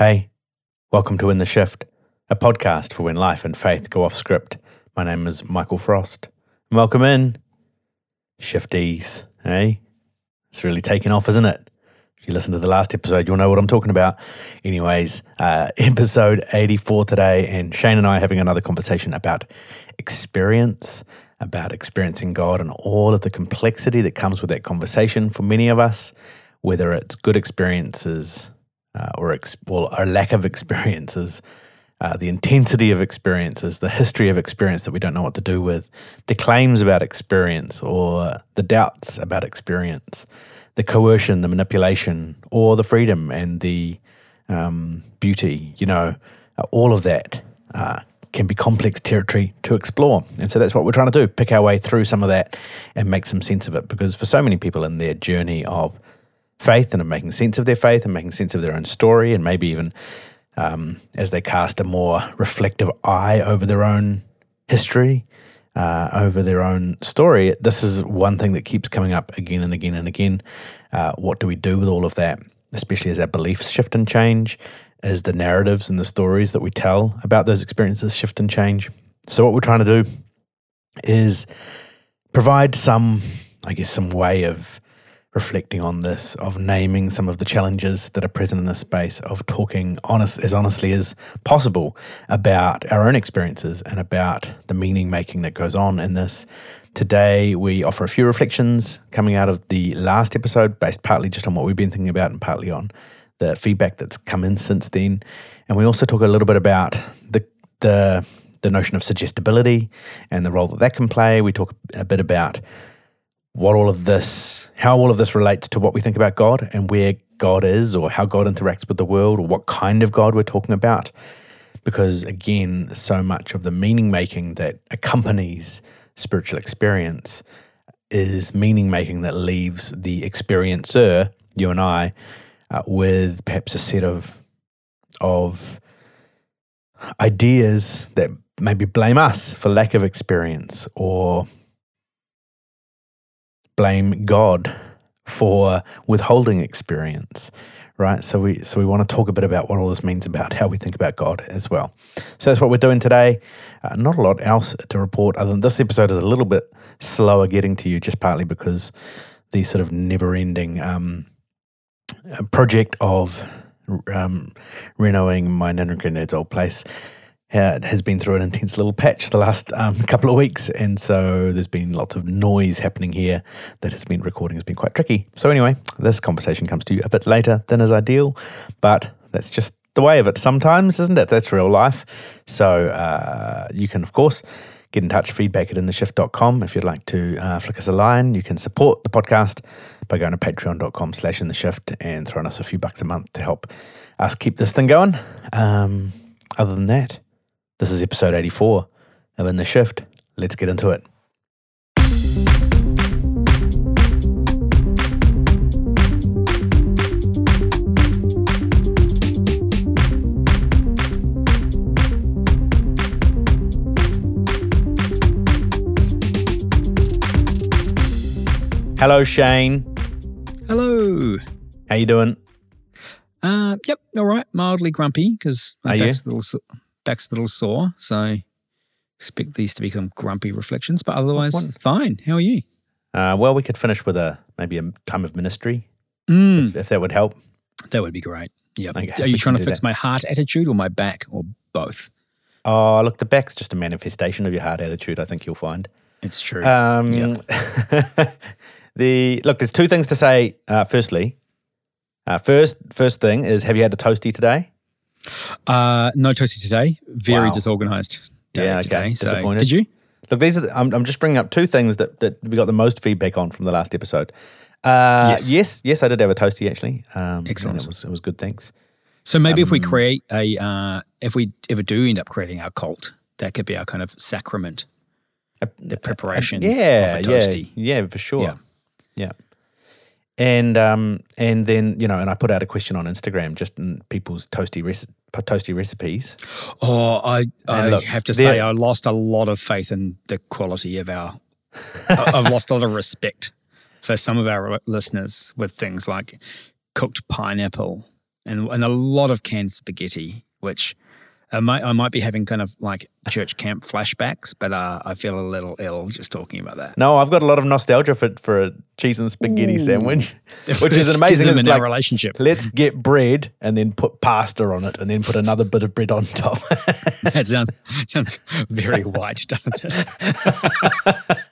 Hey, welcome to In The Shift, a podcast for when life and faith go off script. My name is Michael Frost. Welcome in. Shifties, eh? It's really taken off, isn't it? If you listen to the last episode, you'll know what I'm talking about. Anyways, episode 84 today, and Shane and I are having another conversation about experience, about experiencing God and all of the complexity that comes with that conversation for many of us, whether it's good experiences or lack of experiences, the intensity of experiences, the history of experience that we don't know what to do with, the claims about experience or the doubts about experience, the coercion, the manipulation, or the freedom and the beauty, all of that can be complex territory to explore. And so that's what we're trying to do, pick our way through some of that and make some sense of it, because for so many people in their journey of faith and of making sense of their faith and making sense of their own story, and maybe even as they cast a more reflective eye over their own history, over their own story, this is one thing that keeps coming up again and again and again. What do we do with all of that, especially as our beliefs shift and change, as the narratives and the stories that we tell about those experiences shift and change? So what we're trying to do is provide some way of reflecting on this, of naming some of the challenges that are present in this space, of talking honestly as possible about our own experiences and about the meaning making that goes on in this. Today we offer a few reflections coming out of the last episode, based partly just on what we've been thinking about and partly on the feedback that's come in since then. And we also talk a little bit about the notion of suggestibility and the role that that can play. We talk a bit about how all of this relates to what we think about God and where God is, or how God interacts with the world, or what kind of God we're talking about. Because again, so much of the meaning making that accompanies spiritual experience is meaning making that leaves the experiencer, you and I, with perhaps a set of ideas that maybe blame us for lack of experience, or blame God for withholding experience, right? So we want to talk a bit about what all this means about how we think about God as well. So that's what we're doing today. Not a lot else to report, other than this episode is a little bit slower getting to you, just partly because the sort of never-ending project of renovating my Nandrinka Nerd's old place has been through an intense little patch the last couple of weeks, and so there's been lots of noise happening here that has been recording has been quite tricky. So anyway, this conversation comes to you a bit later than is ideal, but that's just the way of it sometimes, isn't it? That's real life. So you can, of course, get in touch, feedback at intheshift.com. If you'd like to flick us a line, you can support the podcast by going to patreon.com/intheshift and throwing us a few bucks a month to help us keep this thing going. Other than that, this is episode 84 of In The Shift. Let's get into it. Hello, Shane. Hello. How you doing? Yep, all right. Mildly grumpy because my back's a little sore, so expect these to be some grumpy reflections, but otherwise fine. How are you? Well, we could finish with maybe a time of ministry, if that would help. That would be great. Yeah. Okay, are you trying to fix my heart attitude or my back or both? Oh, look, the back's just a manifestation of your heart attitude, I think you'll find. It's true. Yep. Look, there's two things to say. Firstly, first thing is, have you had a toasty today? No toasty today. Very disorganized day today. Disappointed. Did you? Look, I'm just bringing up two things that we got the most feedback on from the last episode. Yes, I did have a toasty actually. Excellent. And it was good, thanks. So maybe if we create if we ever do end up creating our cult, that could be our kind of sacrament, the preparation of a toasty. Yeah, for sure. Yeah. And then, and I put out a question on Instagram just in people's toasty recipes. Oh, I have to say I lost a lot of faith in the quality of I've lost a lot of respect for some of our listeners with things like cooked pineapple and a lot of canned spaghetti, which I might be having kind of like church camp flashbacks, but I feel a little ill just talking about that. No, I've got a lot of nostalgia for a cheese and spaghetti sandwich, which is amazing. It's like, our relationship. Let's get bread and then put pasta on it and then put another bit of bread on top. That sounds very white, doesn't it?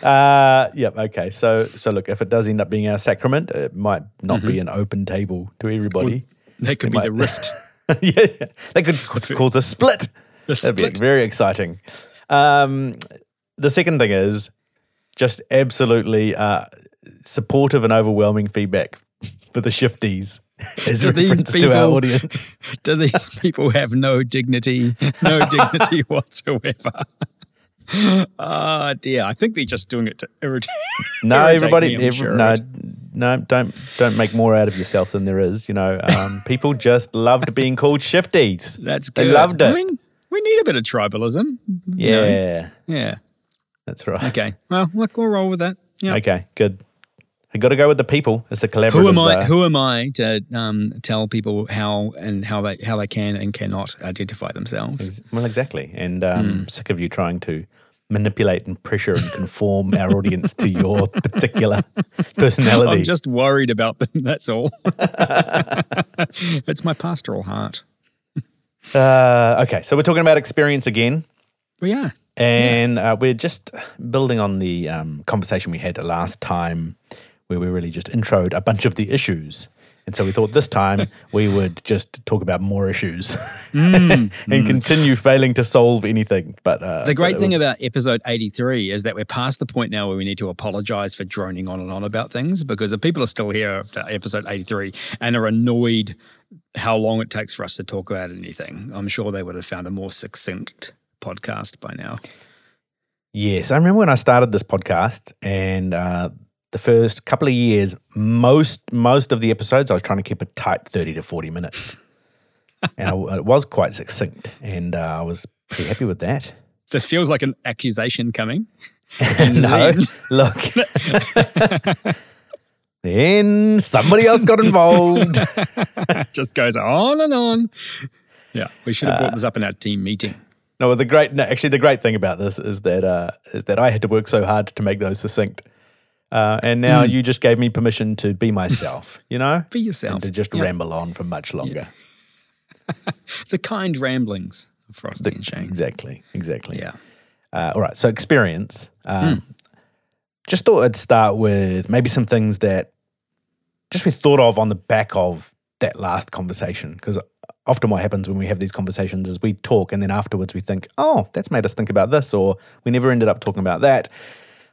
Okay. So look, if it does end up being our sacrament, it might not be an open table to everybody. Well, that could be the rift. Yeah, that could cause a split. That'd be very exciting. The second thing is just absolutely supportive and overwhelming feedback for the shifties. Do these people, to our audience. Do these people have no dignity? No dignity whatsoever. Oh dear! I think they're just doing it to irritate. No, everybody. Don't make more out of yourself than there is. You know, people just loved being called shifties. That's good. They loved it. I mean, we need a bit of tribalism. Yeah, you know? Yeah, that's right. Okay, well, look, we'll roll with that. Yep. Okay, good. I got to go with the people. It's a collaborative. Who am I to tell people how they can and cannot identify themselves? Well, exactly. And I'm sick of you trying to manipulate and pressure and conform our audience to your particular personality. I'm just worried about them. That's all. It's my pastoral heart. Okay, so we're talking about experience again. We are. And we're just building on the conversation we had last time, where we really just introed a bunch of the issues. And so we thought this time we would just talk about more issues and continue failing to solve anything. But the great thing about episode 83 is that we're past the point now where we need to apologise for droning on and on about things, because if people are still here after episode 83 and are annoyed how long it takes for us to talk about anything, I'm sure they would have found a more succinct podcast by now. Yes, I remember when I started this podcast and the first couple of years, most of the episodes, I was trying to keep a tight 30 to 40 minutes. And it was quite succinct, and I was pretty happy with that. This feels like an accusation coming. No, look. Then somebody else got involved. Just goes on and on. Yeah, we should have brought this up in our team meeting. No, the great thing about this is that I had to work so hard to make those succinct. And now you just gave me permission to be myself, you know? Be yourself. And to just ramble on for much longer. Yeah. The kind ramblings of Frosty and Shane. Exactly. Yeah. All right, so experience. Just thought I'd start with maybe some things that just we thought of on the back of that last conversation, because often what happens when we have these conversations is we talk and then afterwards we think, oh, that's made us think about this, or we never ended up talking about that.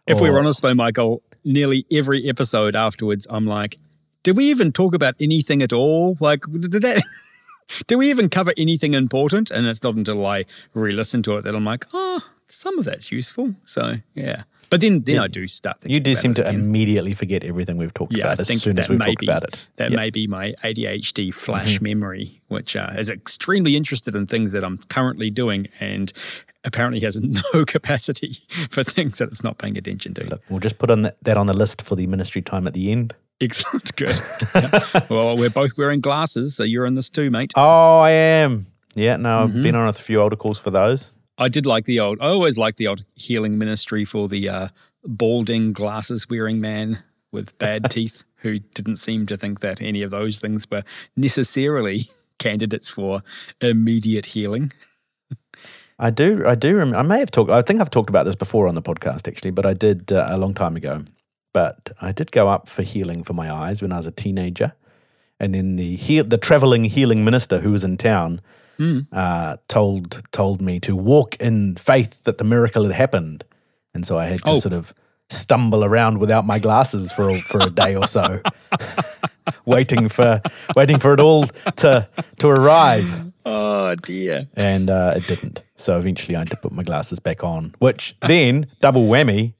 If we're honest though, Michael, nearly every episode afterwards, I'm like, did we even talk about anything at all? Like, did we even cover anything important? And it's not until I re-listen to it that I'm like, oh, some of that's useful. So, yeah. But then I do start thinking about it. You do seem to immediately forget everything we've talked about as soon as we've talked about it. That may be my ADHD flash memory, which is extremely interested in things that I'm currently doing and apparently has no capacity for things that it's not paying attention to. Look, we'll just put on that on the list for the ministry time at the end. Excellent. Good. Well, we're both wearing glasses, so you're in this too, mate. Oh, I am. Yeah, no, I've been on a few older calls for those. I always liked the old healing ministry for the balding, glasses-wearing man with bad teeth who didn't seem to think that any of those things were necessarily candidates for immediate healing. I do. I think I've talked about this before on the podcast, actually, but I did a long time ago. But I did go up for healing for my eyes when I was a teenager, and then the traveling healing minister who was in town told me to walk in faith that the miracle had happened, and so I had to sort of stumble around without my glasses for a day or so, waiting for it all to arrive. Oh dear! And it didn't. So eventually, I had to put my glasses back on, which then double whammy.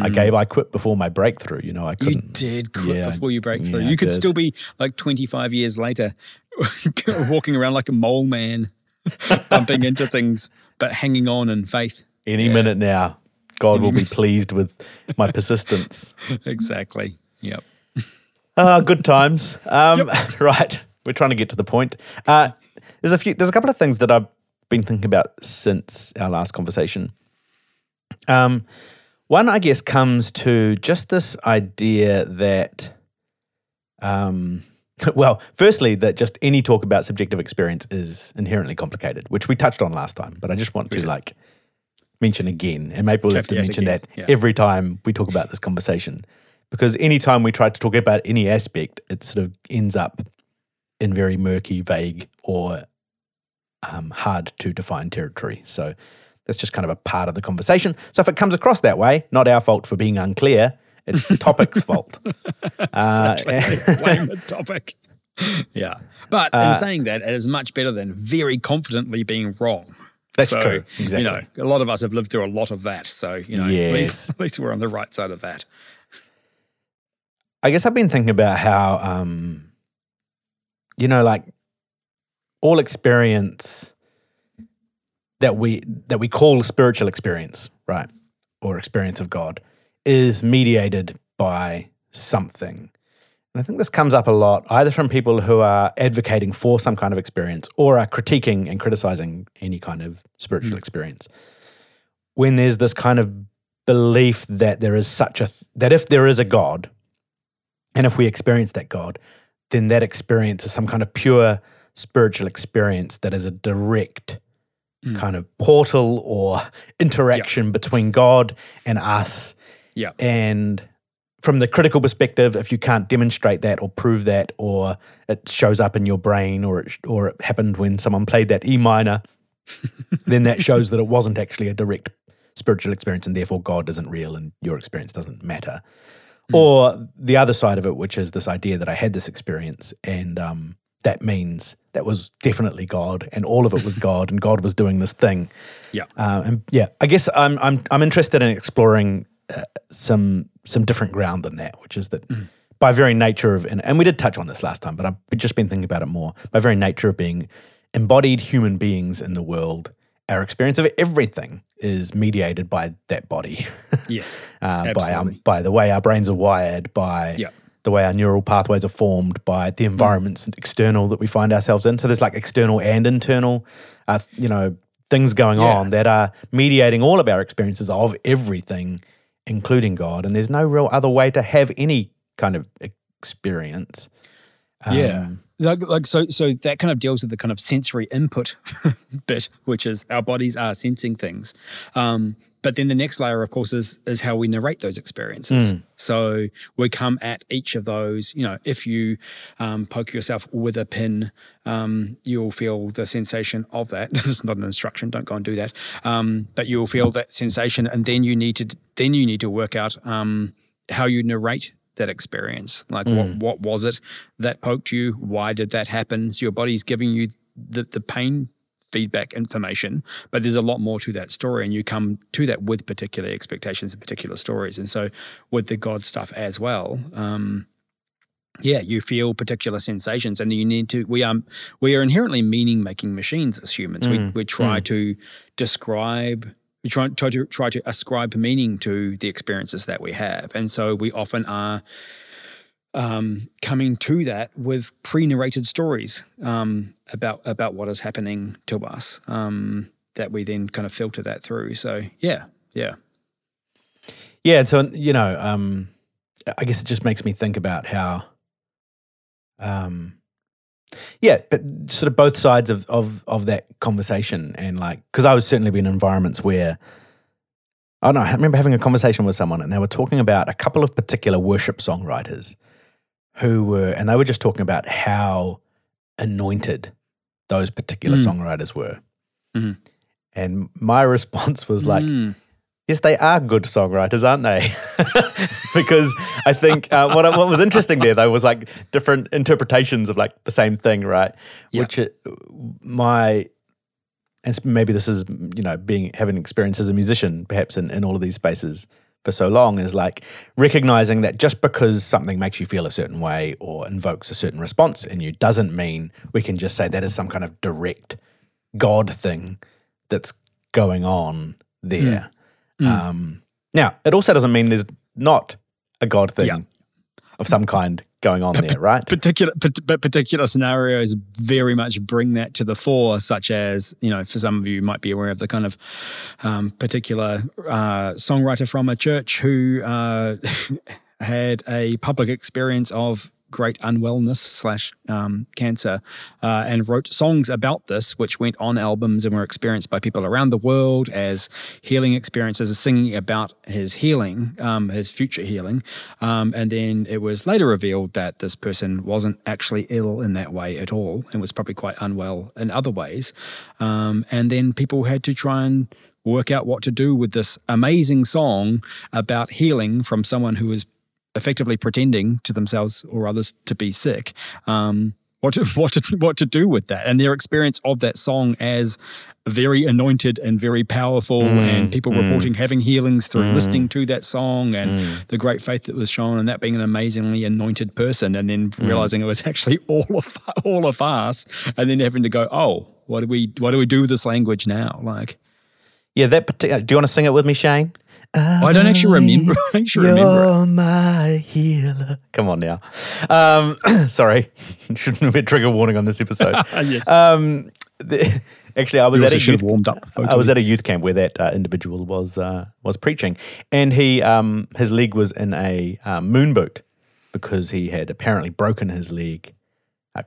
I quit before my breakthrough. You know, I couldn't. You did quit before your breakthrough. Yeah, you could still be like 25 years later, walking around like a mole man, bumping into things, but hanging on in faith. Any minute now, God will be pleased with my persistence. Exactly. Yep. Good times. Right. We're trying to get to the point. There's a couple of things that I've been thinking about since our last conversation. One, I guess, comes to just this idea that, firstly, that just any talk about subjective experience is inherently complicated, which we touched on last time, but I just want to mention again, and maybe we'll have to mention that every time we talk about this conversation, because any time we try to talk about any aspect, it sort of ends up in very murky, vague, or hard to define territory. So that's just kind of a part of the conversation. So if it comes across that way, not our fault for being unclear, it's the topic's fault. Blame the topic. Yeah. But in saying that, it is much better than very confidently being wrong. That's true. Exactly. A lot of us have lived through a lot of that. So, at least we're on the right side of that. I guess I've been thinking about how, all experience that we call spiritual experience, right, or experience of God, is mediated by something. And I think this comes up a lot, either from people who are advocating for some kind of experience or are critiquing and criticizing any kind of spiritual experience, when there's this kind of belief that there is that if there is a God, and if we experience that God, then that experience is some kind of pure spiritual experience that is a direct kind of portal or interaction between God and us. Yeah. And from the critical perspective, if you can't demonstrate that or prove that, or it shows up in your brain, or it happened when someone played that E minor, then that shows that it wasn't actually a direct spiritual experience, and therefore God isn't real and your experience doesn't matter. Mm. Or the other side of it, which is this idea that I had this experience and that means that was definitely God and all of it was God and God was doing this thing. Yeah. I guess I'm interested in exploring some different ground than that, which is that by very nature of, and we did touch on this last time, but I've just been thinking about it more, by very nature of being embodied human beings in the world, our experience of everything is mediated by that body. Yes, by the way our brains are wired, by the way our neural pathways are formed, by the environments external that we find ourselves in. So there's like external and internal, things going on that are mediating all of our experiences of everything, including God, and there's no real other way to have any kind of experience. So that kind of deals with the kind of sensory input bit, which is our bodies are sensing things. But then the next layer, of course, is how we narrate those experiences. Mm. So we come at each of those, if you poke yourself with a pin, you'll feel the sensation of that. This is not an instruction, don't go and do that. But you'll feel that sensation, and then you need to work out how you narrate that experience. Like what was it that poked you? Why did that happen? So your body's giving you the pain feedback information, but there's a lot more to that story, and you come to that with particular expectations and particular stories. And so with the God stuff as well, you feel particular sensations, and you need to, we are inherently meaning-making machines as humans. We try to describe, we try to ascribe meaning to the experiences that we have. And so we often are coming to that with pre-narrated stories about what is happening to us, that we then kind of filter that through. So so I guess it just makes me think about how but sort of both sides of that conversation, and like, because I was certainly been in environments where I remember having a conversation with someone, and they were talking about a couple of particular worship songwriters and they were just talking about how anointed those particular songwriters were. Mm-hmm. And my response was like, yes, they are good songwriters, aren't they? Because I think what was interesting there, though, was like different interpretations of like the same thing, right? Yep. And maybe this is, having experience as a musician perhaps in all of these spaces for so long, is like recognizing that just because something makes you feel a certain way or invokes a certain response in you doesn't mean we can just say that is some kind of direct God thing that's going on there. Mm. Mm. Now, it also doesn't mean there's not a God thing of some kind going on there, right? Particular scenarios very much bring that to the fore, such as, you know, for some of you might be aware of the kind of particular songwriter from a church who had a public experience of great unwellness / cancer and wrote songs about this, which went on albums and were experienced by people around the world as healing experiences, singing about his healing, his future healing. And then it was later revealed that this person wasn't actually ill in that way at all and was probably quite unwell in other ways. And then people had to try and work out what to do with this amazing song about healing from someone who was effectively pretending to themselves or others to be sick, what to do with that, and their experience of that song as very anointed and very powerful, and people reporting having healings through listening to that song, and the great faith that was shown, and that being an amazingly anointed person, and then realizing it was actually all a farce, and then having to go, oh, what do we do with this language now? Like, yeah, that particular. Do you want to sing it with me, Shane? I don't actually remember. You're my healer. Come on now. Sorry, shouldn't have been trigger warning on this episode. Yes. I was at a youth camp where that individual was preaching, and he his leg was in a moon boot because he had apparently broken his leg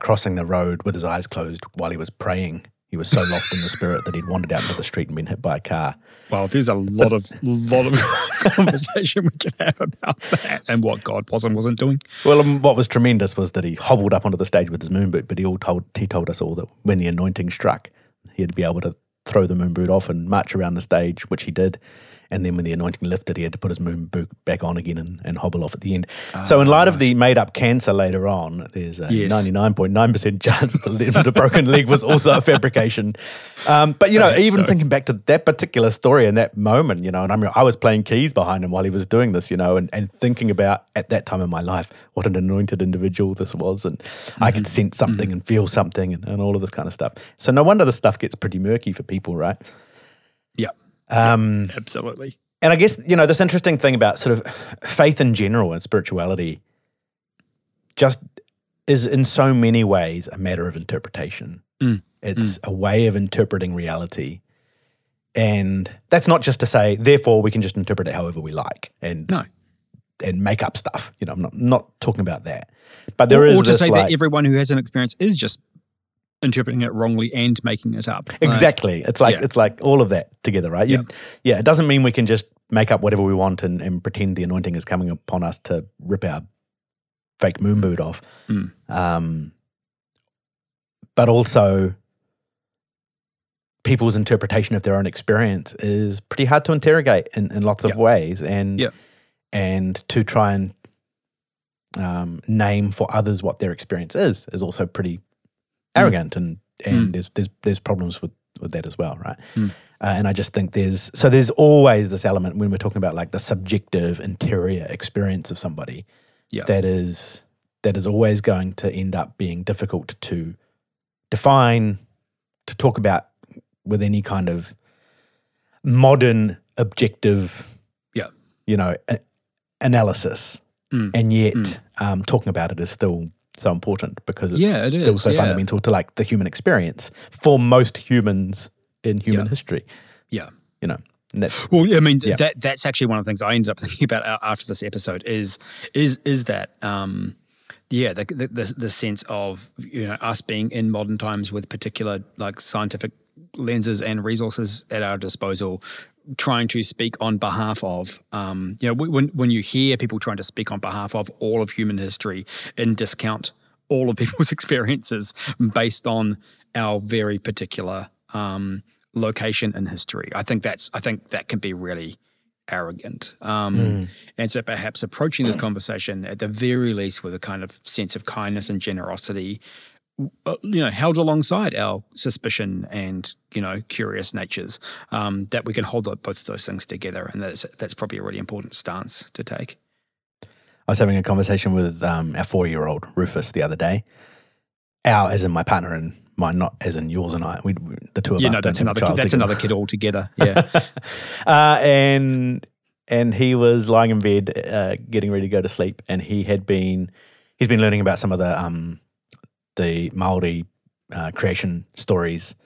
crossing the road with his eyes closed while he was praying. He was so lost in the spirit that he'd wandered out into the street and been hit by a car. Well, there's a lot of conversation we can have about that and what God was and wasn't doing. Well, what was tremendous was that he hobbled up onto the stage with his moon boot, but he told us all that when the anointing struck, he had to be able to throw the moon boot off and march around the stage, which he did. And then when the anointing lifted, he had to put his moon boot back on again and hobble off at the end. So in light of the made-up cancer later on, there's a 99.9% chance that the broken leg was also a fabrication. But, you know, even thinking back to that particular story and that moment, you know, and I was playing keys behind him while he was doing this, you know, and thinking about at that time in my life what an anointed individual this was, and I could sense something and feel something and all of this kind of stuff. So no wonder this stuff gets pretty murky for people, right? Yeah. Yeah, absolutely. And I guess, you know, this interesting thing about sort of faith in general and spirituality just is in so many ways a matter of interpretation. It's a way of interpreting reality. And that's not just to say, therefore, we can just interpret it however we like and make up stuff. You know, I'm not talking about that. But there is this, or to say that everyone who has an experience is just interpreting it wrongly and making it up. Exactly. It's like all of that together, right? Yeah, it doesn't mean we can just make up whatever we want and pretend the anointing is coming upon us to rip our fake moon boot off. But also people's interpretation of their own experience is pretty hard to interrogate in lots of ways and to try and name for others what their experience is also pretty arrogant and there's problems with that as well, right? And I just think there's always this element when we're talking about like the subjective interior experience of somebody that is always going to end up being difficult to define, to talk about with any kind of modern objective analysis, and yet talking about it is still so important because it's still fundamental to like the human experience for most humans in human history. Yeah. You know, and that's... Well, I mean, that's actually one of the things I ended up thinking about after this episode is that... the sense of, you know, us being in modern times with particular like scientific lenses and resources at our disposal, trying to speak on behalf of, you know, when you hear people trying to speak on behalf of all of human history and discount all of people's experiences based on our very particular location in history, I think that can be really arrogant. And so perhaps approaching this conversation at the very least with a kind of sense of kindness and generosity, you know, held alongside our suspicion and, you know, curious natures, that we can hold both of those things together, and that's probably a really important stance to take. I was having a conversation with our 4-year-old Rufus the other day, our as in my partner and mine, not as in yours and I. We the two of us. No, that's another kid altogether. Yeah, and he was lying in bed, getting ready to go to sleep, and he had been he's been learning about some of the Māori creation stories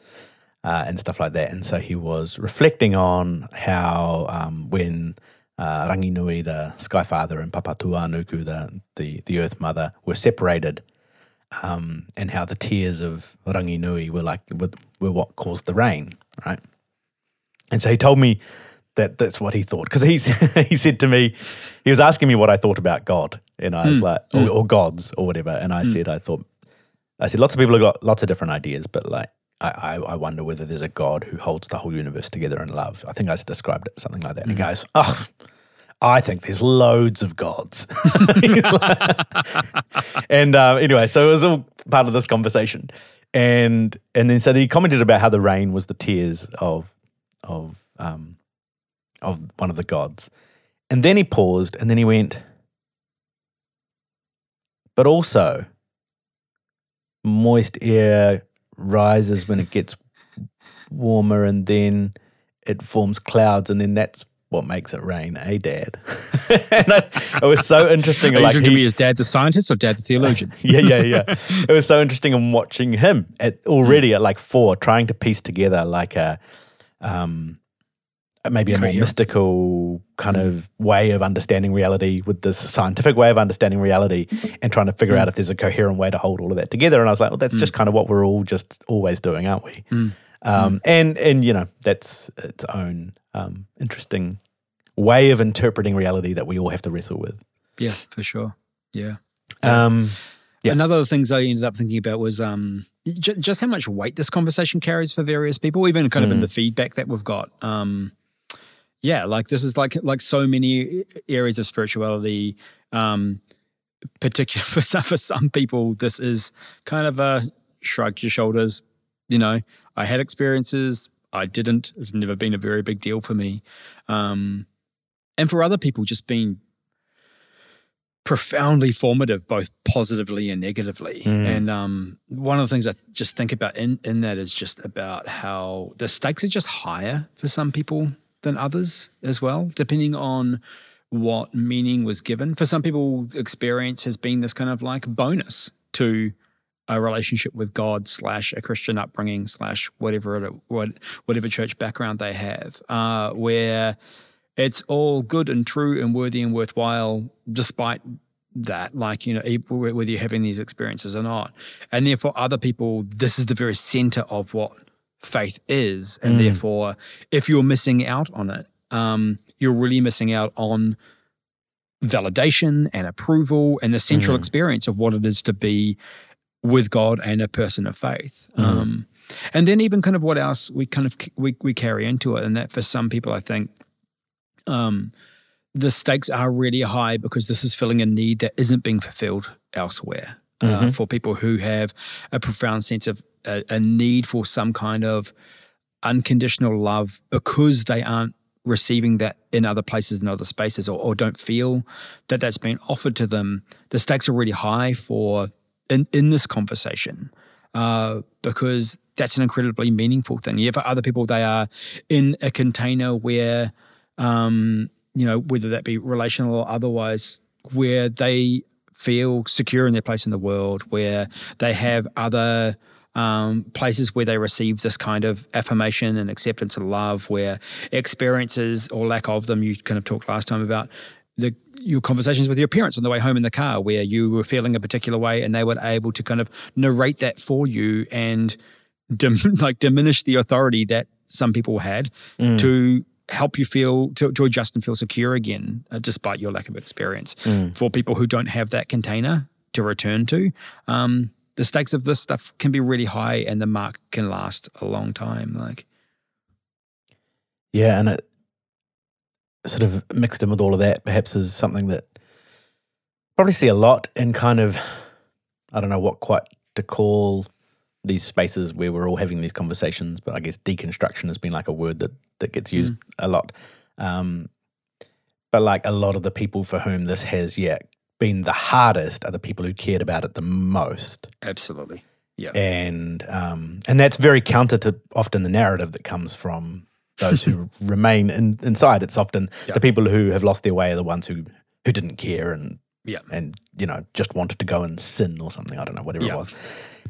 and stuff like that. And so he was reflecting on how when Ranginui, the Sky Father, and Papatuānuku, the Earth Mother, were separated, and how the tears of Ranginui were what caused the rain, right? And so he told me that that's what he thought, because he said to me, he was asking me what I thought about God, and I was like, or gods or whatever, and I said I said lots of people have got lots of different ideas, but like I wonder whether there's a God who holds the whole universe together in love. I think I described it something like that. And he goes, oh, I think there's loads of gods. And anyway, so it was all part of this conversation. And then so he commented about how the rain was the tears of one of the gods. And then he paused, and then he went, but also moist air rises when it gets warmer, and then it forms clouds, and then that's what makes it rain, eh, Dad? And it was so interesting. Like, to be, is Dad the scientist or Dad the theologian? Yeah. It was so interesting. And watching him at like 4, trying to piece together like a maybe a more mystical kind of way of understanding reality with this scientific way of understanding reality, and trying to figure out if there's a coherent way to hold all of that together. And I was like, well, that's just kind of what we're all just always doing, aren't we? And you know, that's its own interesting way of interpreting reality that we all have to wrestle with. Yeah, for sure. Yeah. Another of the things I ended up thinking about was just how much weight this conversation carries for various people, even kind of in the feedback that we've got. Yeah, like this is like so many areas of spirituality. Particularly for some people, this is kind of a shrug your shoulders. You know, I had experiences, I didn't. It's never been a very big deal for me. And for other people, just being profoundly formative, both positively and negatively. And one of the things I just think about in that is just about how the stakes are just higher for some people than others as well, depending on what meaning was given. For some people, experience has been this kind of like bonus to a relationship with God / a Christian upbringing / whatever church background they have, where it's all good and true and worthy and worthwhile despite that, like, you know, whether you're having these experiences or not. And therefore other people, this is the very center of what faith is, and therefore if you're missing out on it, you're really missing out on validation and approval and the central experience of what it is to be with God and a person of faith. And then even kind of what else we carry into it, and that for some people I think the stakes are really high because this is filling a need that isn't being fulfilled elsewhere. For people who have a profound sense of a need for some kind of unconditional love because they aren't receiving that in other places and other spaces, or don't feel that that's been offered to them, the stakes are really high for in this conversation because that's an incredibly meaningful thing. Yeah, for other people, they are in a container where you know, whether that be relational or otherwise, where they feel secure in their place in the world, where they have other places where they receive this kind of affirmation and acceptance and love, where experiences or lack of them, you kind of talked last time about your conversations with your parents on the way home in the car, where you were feeling a particular way and they were able to kind of narrate that for you and diminish the authority that some people had to help you feel, to adjust and feel secure again, despite your lack of experience. For people who don't have that container to return to, the stakes of this stuff can be really high, and the mark can last a long time. Like, yeah, and it sort of mixed in with all of that perhaps is something that I probably see a lot in kind of, I don't know what quite to call these spaces where we're all having these conversations, but I guess deconstruction has been like a word that gets used a lot. But like a lot of the people for whom this has been the hardest are the people who cared about it the most. Absolutely, yeah. And that's very counter to often the narrative that comes from those who remain inside. It's often the people who have lost their way are the ones who didn't care and Yeah. And, you know, just wanted to go and sin or something. I don't know, whatever it was.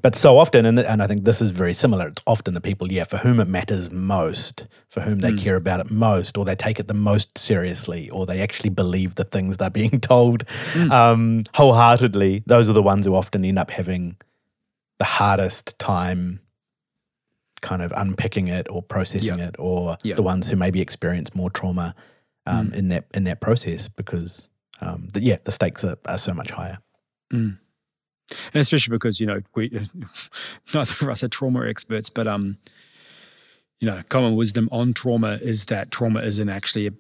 But so often, and I think this is very similar, it's often the people, for whom it matters most, for whom they care about it most, or they take it the most seriously, or they actually believe the things they're being told wholeheartedly, those are the ones who often end up having the hardest time kind of unpicking it or processing it, or the ones who maybe experience more trauma in that process, because, the stakes are so much higher. Mm. And especially because, you know, we neither of us are trauma experts, but you know, common wisdom on trauma is that trauma isn't actually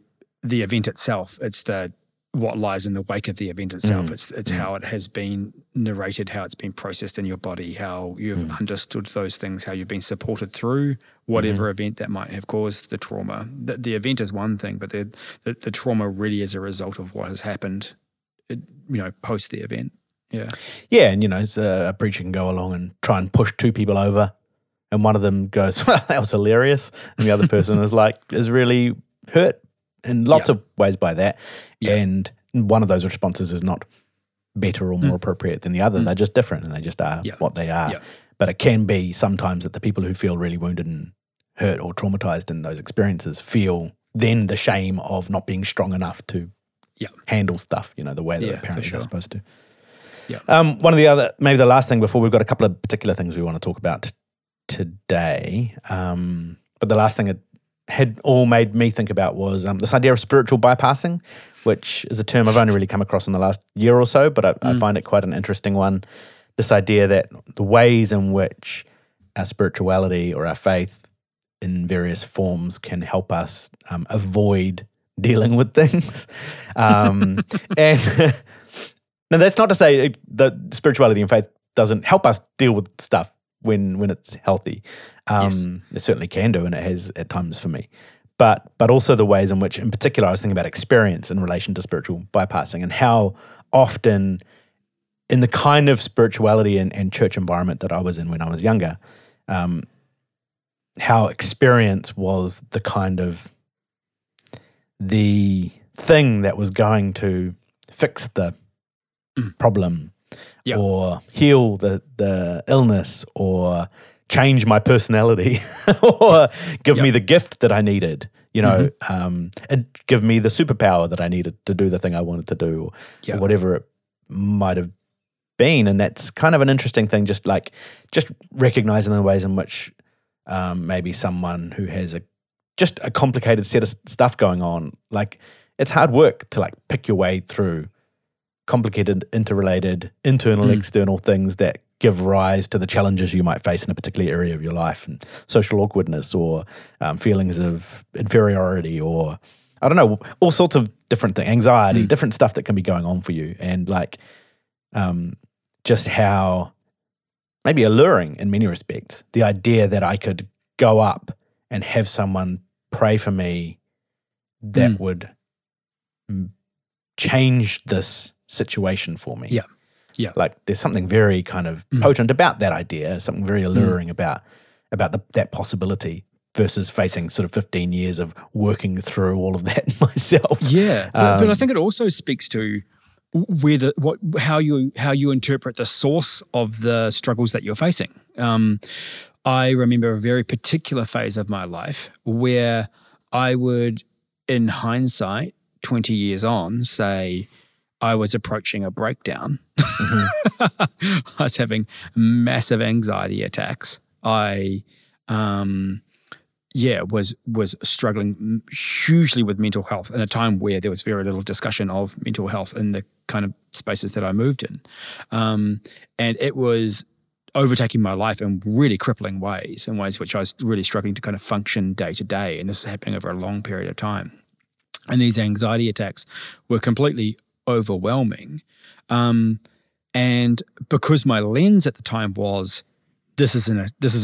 the event itself; it's what lies in the wake of the event itself. It's how it has been narrated, how it's been processed in your body, how you've understood those things, how you've been supported through whatever event that might have caused the trauma. The event is one thing, but the trauma really is a result of what has happened, you know, post the event. Yeah. Yeah, and, you know, a preacher can go along and try and push two people over, and one of them goes, well, that was hilarious, and the other person is really hurt in lots of ways by that, and one of those responses is not better or more appropriate than the other. They're just different, and they just are what they are. Yeah. But it can be sometimes that the people who feel really wounded and hurt or traumatized in those experiences feel then the shame of not being strong enough to handle stuff, you know, the way that apparently they're supposed to. Yeah. One of the other, maybe the last thing before we've got a couple of particular things we want to talk about today. But the last thing it had all made me think about was this idea of spiritual bypassing, which is a term I've only really come across in the last year or so, but I find it quite an interesting one. This idea that the ways in which our spirituality or our faith in various forms can help us avoid dealing with things. And... Now, that's not to say that spirituality and faith doesn't help us deal with stuff when it's healthy. It certainly can do, and it has at times for me. But also the ways in which, in particular, I was thinking about experience in relation to spiritual bypassing, and how often in the kind of spirituality and church environment that I was in when I was younger, how experience was the kind of the thing that was going to fix the problem or heal the illness or change my personality or give me the gift that I needed, you know, and give me the superpower that I needed to do the thing I wanted to do, or whatever it might have been. And that's kind of an interesting thing, just recognizing the ways in which maybe someone who has a complicated set of stuff going on, it's hard work to pick your way through complicated, interrelated, internal, external things that give rise to the challenges you might face in a particular area of your life, and social awkwardness or feelings of inferiority, or I don't know, all sorts of different things, anxiety, different stuff that can be going on for you, and just how maybe alluring in many respects the idea that I could go up and have someone pray for me that would change this situation for me. Yeah. Yeah. There's something very kind of potent about that idea, something very alluring about that possibility versus facing sort of 15 years of working through all of that myself. Yeah. But I think it also speaks to how you interpret the source of the struggles that you're facing. I remember a very particular phase of my life where I would, in hindsight, 20 years on, say I was approaching a breakdown. I was having massive anxiety attacks. I, was struggling hugely with mental health in a time where there was very little discussion of mental health in the kind of spaces that I moved in. And it was overtaking my life in really crippling ways, in ways which I was really struggling to kind of function day to day. And this is happening over a long period of time. And these anxiety attacks were completely overwhelming. And because my lens at the time was, this is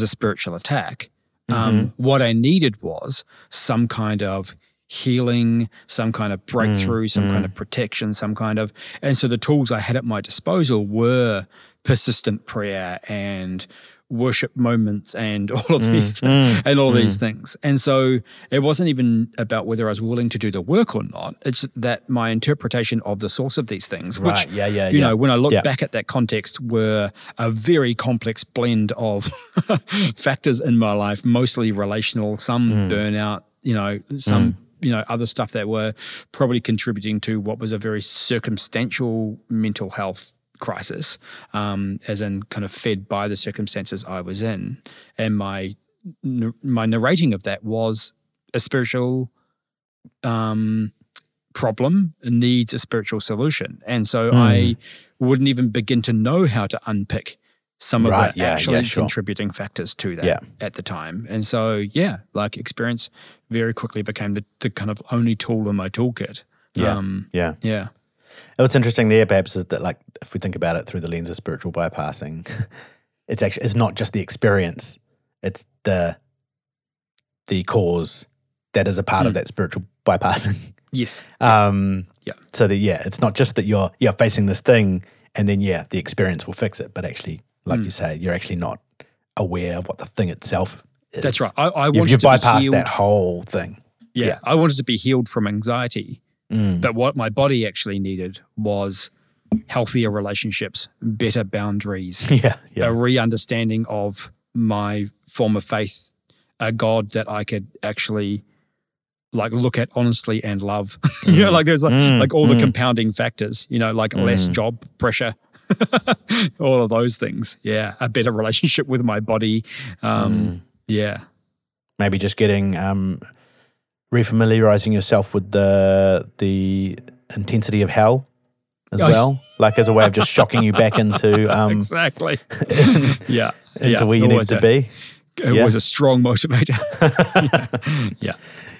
a spiritual attack, what I needed was some kind of healing, some kind of breakthrough, some kind of protection, and so the tools I had at my disposal were persistent prayer and worship moments and all of these and all of these things. And so it wasn't even about whether I was willing to do the work or not. It's that my interpretation of the source of these things, right, which, you know, when I look back at that context, were a very complex blend of factors in my life, mostly relational, some burnout, you know, some you know, other stuff that were probably contributing to what was a very circumstantial mental health crisis, as in kind of fed by the circumstances I was in. And my narrating of that was a spiritual problem needs a spiritual solution. And so I wouldn't even begin to know how to unpick some of the contributing factors to that at the time. And so, like experience very quickly became the kind of only tool in my toolkit. What's interesting there perhaps is that, like, if we think about it through the lens of spiritual bypassing, it's not just the experience, it's the cause that is a part of that spiritual bypassing. Yes. So that, it's not just that you're facing this thing and then, the experience will fix it, but actually, like you say, you're actually not aware of what the thing itself is. That's right. I wanted to bypass that whole thing. Yeah, I wanted to be healed from anxiety, but what my body actually needed was healthier relationships, better boundaries, a re-understanding of my form of faith, a God that I could actually like look at honestly and love. You know, like there's like all the compounding factors, you know, like less job pressure, all of those things. Yeah, a better relationship with my body. Maybe just getting refamiliarizing yourself with the intensity of hell as well, like as a way of just shocking you back into exactly into where you need to be. It was a strong motivator.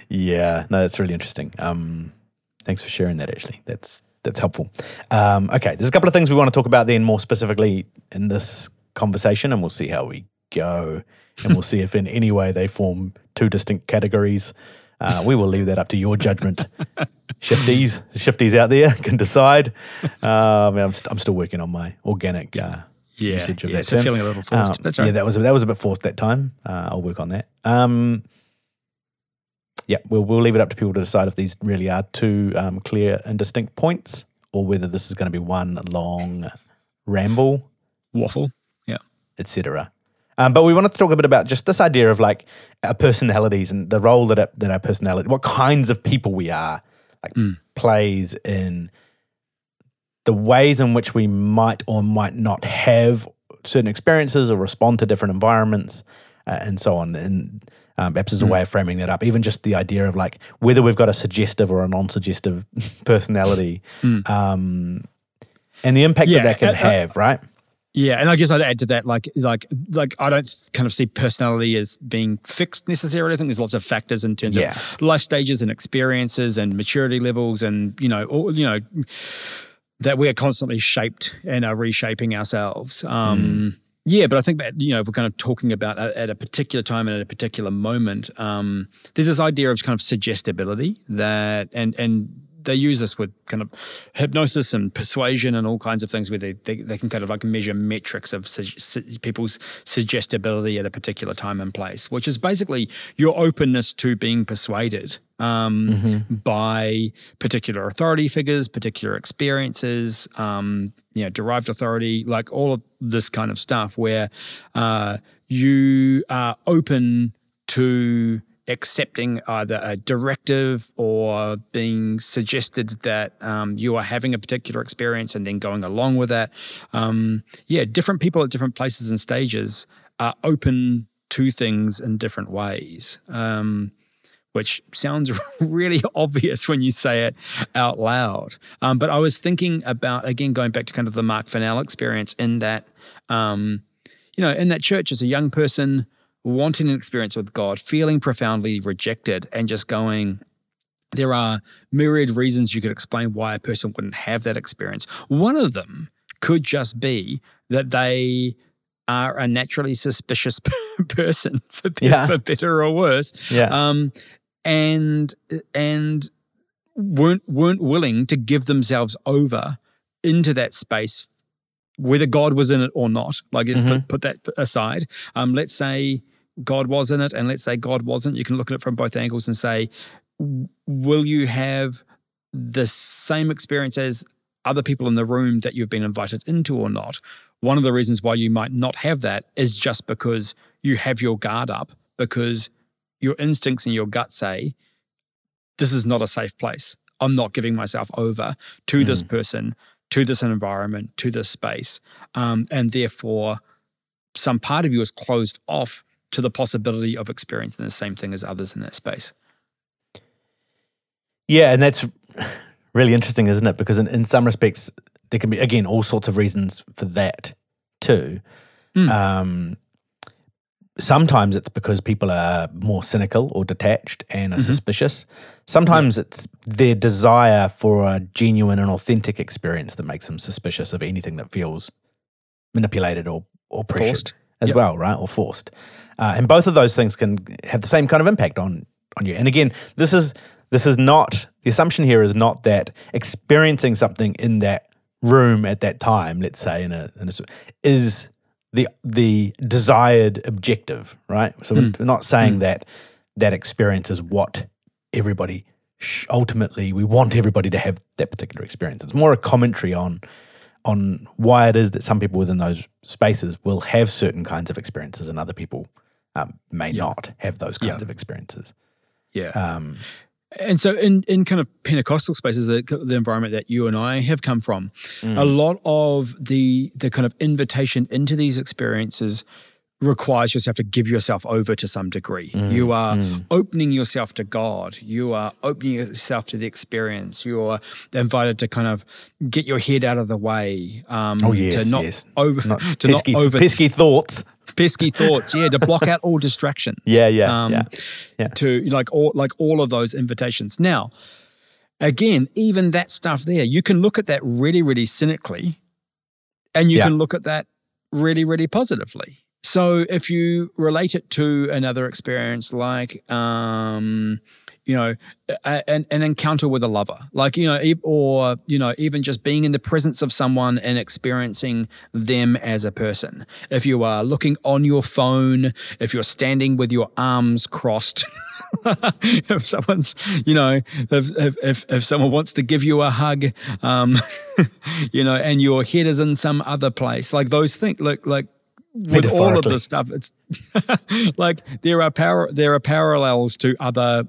No, that's really interesting. Thanks for sharing that, actually. That's helpful. Okay, there's a couple of things we want to talk about then more specifically in this conversation, and we'll see how we go. And we'll see if in any way they form two distinct categories. We will leave that up to your judgment. Shifties out there can decide. I'm still working on my organic usage of that term. Feeling a little forced. That's right. Yeah, that was a bit forced that time. I'll work on that. We'll leave it up to people to decide if these really are two clear and distinct points or whether this is going to be one long ramble. Waffle, et cetera. But we wanted to talk a bit about just this idea of like our personalities and the role that our personality, what kinds of people we are, like plays in the ways in which we might or might not have certain experiences or respond to different environments and so on. And perhaps as a way of framing that up, even just the idea of like whether we've got a suggestive or a non-suggestive personality and the impact that can have, right? Yeah, and I guess I'd add to that, like I don't kind of see personality as being fixed necessarily. I think there's lots of factors in terms of life stages and experiences and maturity levels, and that we are constantly shaped and are reshaping ourselves. Yeah, but I think that, you know, if we're kind of talking about at a particular time and at a particular moment, there's this idea of kind of suggestibility that and they use this with kind of hypnosis and persuasion and all kinds of things where they can kind of like measure metrics of people's suggestibility at a particular time and place, which is basically your openness to being persuaded by particular authority figures, particular experiences, derived authority, like all of this kind of stuff where you are open to accepting either a directive or being suggested that you are having a particular experience and then going along with that. Different people at different places and stages are open to things in different ways, which sounds really obvious when you say it out loud. But I was thinking about, again, going back to kind of the Mark Fennell experience in that, in that church as a young person, wanting an experience with God, feeling profoundly rejected and just going, there are myriad reasons you could explain why a person wouldn't have that experience. One of them could just be that they are a naturally suspicious person, for better or worse, and weren't willing to give themselves over into that space whether God was in it or not, like let's put that aside. Let's say God was in it and let's say God wasn't. You can look at it from both angles and say, will you have the same experience as other people in the room that you've been invited into or not? One of the reasons why you might not have that is just because you have your guard up, because your instincts and your gut say, this is not a safe place. I'm not giving myself over to this person, to this environment, to this space. And therefore, some part of you is closed off to the possibility of experiencing the same thing as others in that space. Yeah, and that's really interesting, isn't it? Because in some respects, there can be, again, all sorts of reasons for that too. Sometimes it's because people are more cynical or detached and are suspicious. Sometimes it's their desire for a genuine and authentic experience that makes them suspicious of anything that feels manipulated or pressured as well, right? Or forced. And both of those things can have the same kind of impact on you. And again, this is not, the assumption here is not that experiencing something in that room at that time, let's say, in a is the desired objective, right? So we're not saying that experience is what everybody, ultimately we want everybody to have that particular experience. It's more a commentary on why it is that some people within those spaces will have certain kinds of experiences and other people may not have those kinds of experiences. Yeah. And so in kind of Pentecostal spaces, the environment that you and I have come from, a lot of the kind of invitation into these experiences requires yourself to give yourself over to some degree. You are opening yourself to God. You are opening yourself to the experience. You're invited to kind of get your head out of the way. Pesky thoughts. Pesky thoughts, to block out all distractions. To all of those invitations. Now, again, even that stuff there, you can look at that really, really cynically and you can look at that really, really positively. So if you relate it to another experience like, an encounter with a lover, even just being in the presence of someone and experiencing them as a person. If you are looking on your phone, if you're standing with your arms crossed, if someone's, if someone wants to give you a hug, and your head is in some other place, like those things, like with all of this stuff, it's like there are parallels to other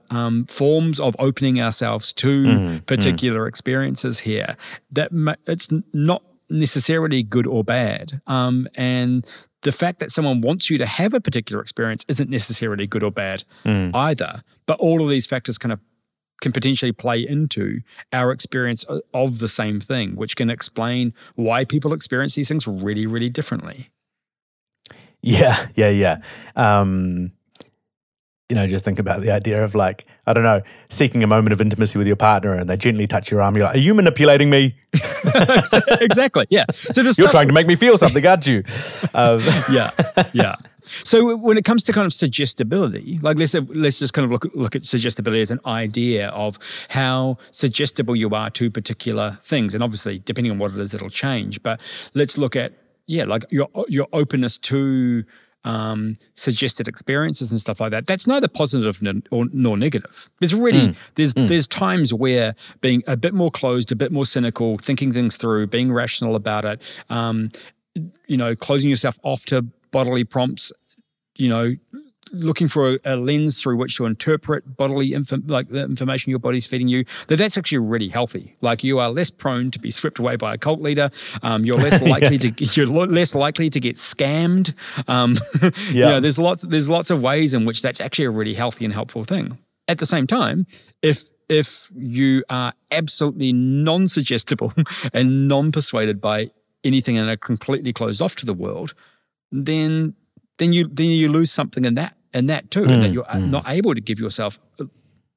forms of opening ourselves to particular experiences here. That it's not necessarily good or bad, and the fact that someone wants you to have a particular experience isn't necessarily good or bad either. But all of these factors kind of can potentially play into our experience of the same thing, which can explain why people experience these things really, really differently. Yeah. Just think about the idea of seeking a moment of intimacy with your partner and they gently touch your arm. You're like, are you manipulating me? Exactly, yeah. So you're trying to make me feel something, aren't you? Yeah. So when it comes to kind of suggestibility, like let's just kind of look at suggestibility as an idea of how suggestible you are to particular things. And obviously, depending on what it is, it'll change. But let's look at, your openness to suggested experiences and stuff like that. That's neither positive nor negative. It's really, there's times where being a bit more closed, a bit more cynical, thinking things through, being rational about it, closing yourself off to bodily prompts, looking for a lens through which to interpret bodily the information your body's feeding you, that's actually really healthy. Like you are less prone to be swept away by a cult leader. You're less likely to get scammed. There's lots of ways in which that's actually a really healthy and helpful thing. At the same time, if you are absolutely non-suggestible and non-persuaded by anything and are completely closed off to the world, then you lose something in that too, and that you're not able to give yourself,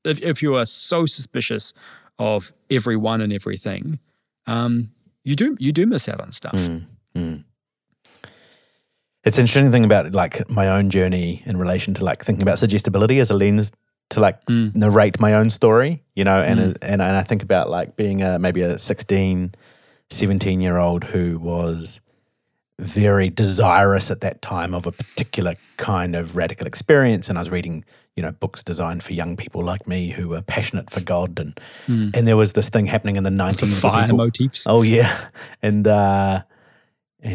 if you are so suspicious of everyone and everything, you do miss out on stuff. It's interesting thing about my own journey in relation to thinking about suggestibility as a lens to narrate my own story, and I think about being maybe a 16, 17-year-old who was very desirous at that time of a particular kind of radical experience, and I was reading, you know, books designed for young people like me who were passionate for God, and there was this thing happening in the 90s. Fire motifs. Oh yeah, and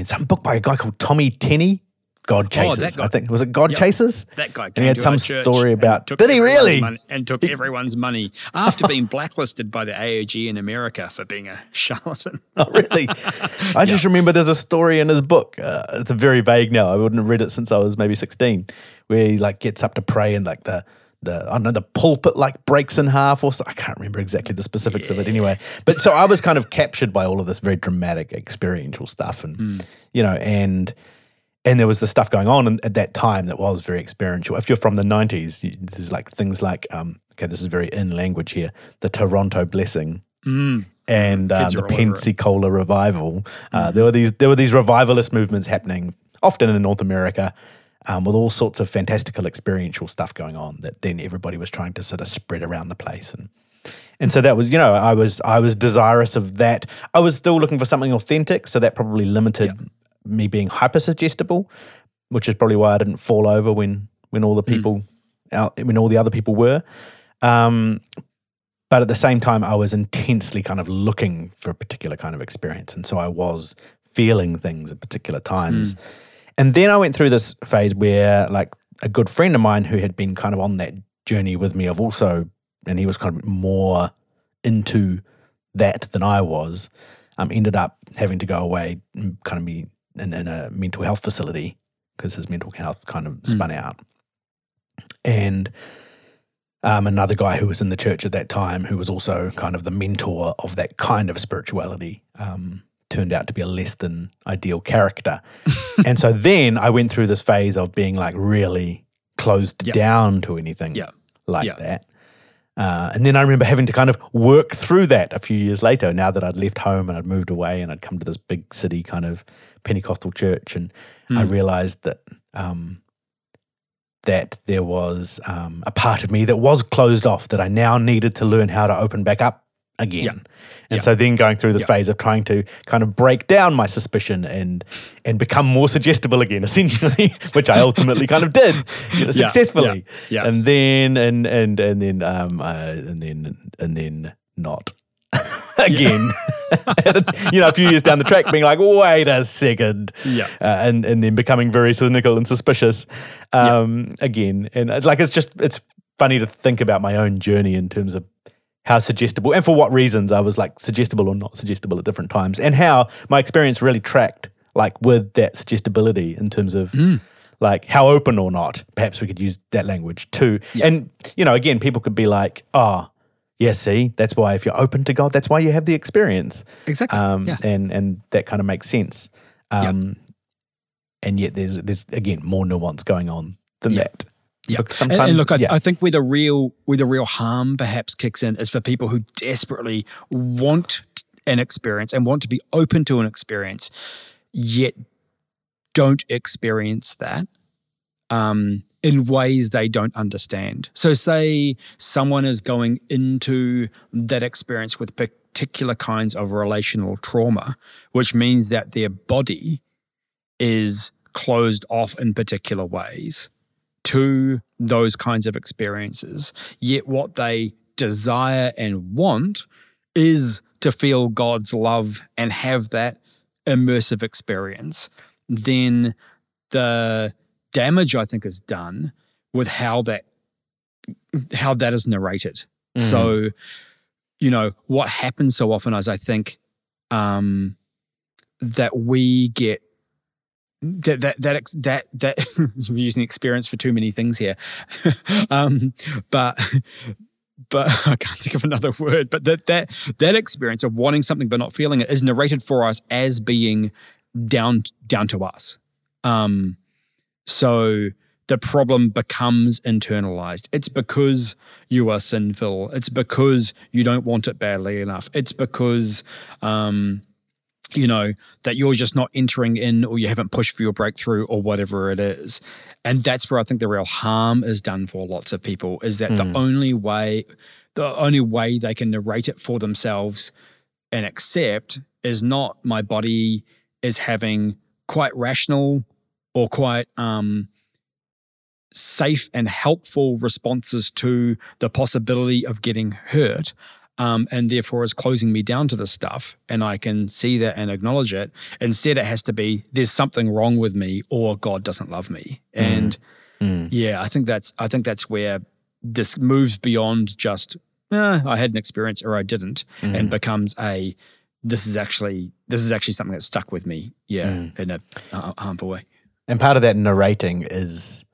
some book by a guy called Tommy Tenney, God Chasers. Oh, that guy. I think was it God Chasers. That guy. And he had some story about. Did he really? And took everyone's money after being blacklisted by the AOG in America for being a charlatan. Oh really? I just remember there's a story in his book. It's very vague now. I wouldn't have read it since I was maybe 16. Where he like gets up to pray and like the pulpit like breaks in half or so. I can't remember exactly the specifics of it anyway. But so I was kind of captured by all of this very dramatic experiential stuff, and you know, and there was the stuff going on at that time that was very experiential. If you're from the 90s, there's like things like okay, this is very in language here, the Toronto Blessing. And the Pensacola Revival. There were these revivalist movements happening often in North America. With all sorts of fantastical experiential stuff going on that then everybody was trying to sort of spread around the place. And so that was, you know, I was desirous of that. I was still looking for something authentic, so that probably limited me being hyper-suggestible, which is probably why I didn't fall over when all the people when all the other people were. But at the same time, I was intensely kind of looking for a particular kind of experience, and so I was feeling things at particular times. And then I went through this phase where like a good friend of mine who had been kind of on that journey with me and he was kind of more into that than I was, ended up having to go away and kind of be in a mental health facility because his mental health kind of spun out. And another guy who was in the church at that time who was also kind of the mentor of that kind of spirituality turned out to be a less than ideal character. And so then I went through this phase of being like really closed down to anything like that. And then I remember having to kind of work through that a few years later, now that I'd left home and I'd moved away and I'd come to this big city kind of Pentecostal church. And I realized that that there was a part of me that was closed off that I now needed to learn how to open back up again. And so then going through this phase of trying to kind of break down my suspicion and become more suggestible again, essentially, which I ultimately kind of did, you know, successfully. And then and then not again. You know, a few years down the track being like, wait a second. And then becoming very cynical and suspicious again. And it's like it's funny to think about my own journey in terms of how suggestible and for what reasons I was like suggestible or not suggestible at different times, and how my experience really tracked like with that suggestibility in terms of like how open or not, perhaps we could use that language too. And, you know, again, people could be like, oh, yeah, see, that's why if you're open to God, that's why you have the experience. Exactly. And that kind of makes sense. And yet there's again, more nuance going on than that. I think where the real harm perhaps kicks in is for people who desperately want an experience and want to be open to an experience, yet don't experience that in ways they don't understand. So say someone is going into that experience with particular kinds of relational trauma, which means that their body is closed off in particular ways to those kinds of experiences, yet what they desire and want is to feel God's love and have that immersive experience, then the damage I think is done with how that is narrated. So, you know, what happens so often is I think that we get that we're using experience for too many things here, but I can't think of another word. But that experience of wanting something but not feeling it is narrated for us as being down to us. So the problem becomes internalized. It's because you are sinful. It's because you don't want it badly enough. It's because you know, that you're just not entering in or you haven't pushed for your breakthrough or whatever it is. And that's where I think the real harm is done for lots of people, is that the only way they can narrate it for themselves and accept is not my body is having quite rational or quite safe and helpful responses to the possibility of getting hurt, and therefore is closing me down to this stuff, and I can see that and acknowledge it. Instead, it has to be, there's something wrong with me, or God doesn't love me. And yeah, I think that's where this moves beyond just I had an experience or I didn't, and becomes a this is actually something that stuck with me. Yeah, in a harmful way. And part of that narrating is,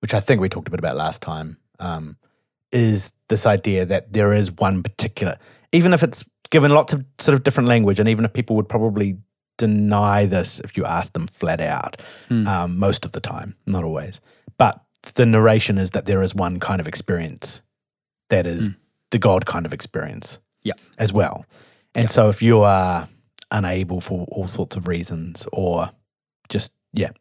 which I think we talked a bit about last time, is this idea that there is one particular, even if it's given lots of sort of different language, and even if people would probably deny this if you ask them flat out, most of the time, not always. But the narration is that there is one kind of experience that is the God kind of experience as well. And so if you are unable for all sorts of reasons, or just,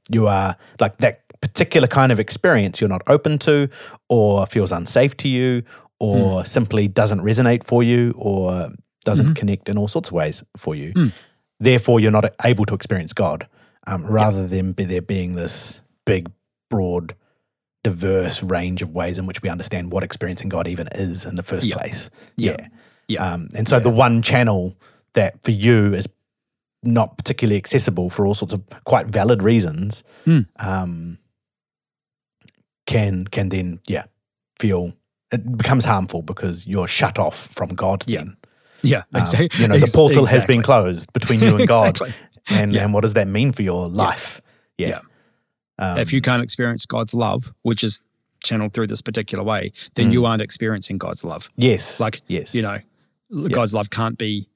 you are like that particular kind of experience you're not open to, or feels unsafe to you, or simply doesn't resonate for you, or doesn't connect in all sorts of ways for you. Therefore, you're not able to experience God, rather than there being this big, broad, diverse range of ways in which we understand what experiencing God even is in the first place. And so the one channel that for you is not particularly accessible for all sorts of quite valid reasons, can then feel, it becomes harmful because you're shut off from God then. Yeah, exactly. You know, the portal has been closed between you and God. And what does that mean for your life? If you can't experience God's love, which is channeled through this particular way, then you aren't experiencing God's love. Yes. Like, you know, God's love can't be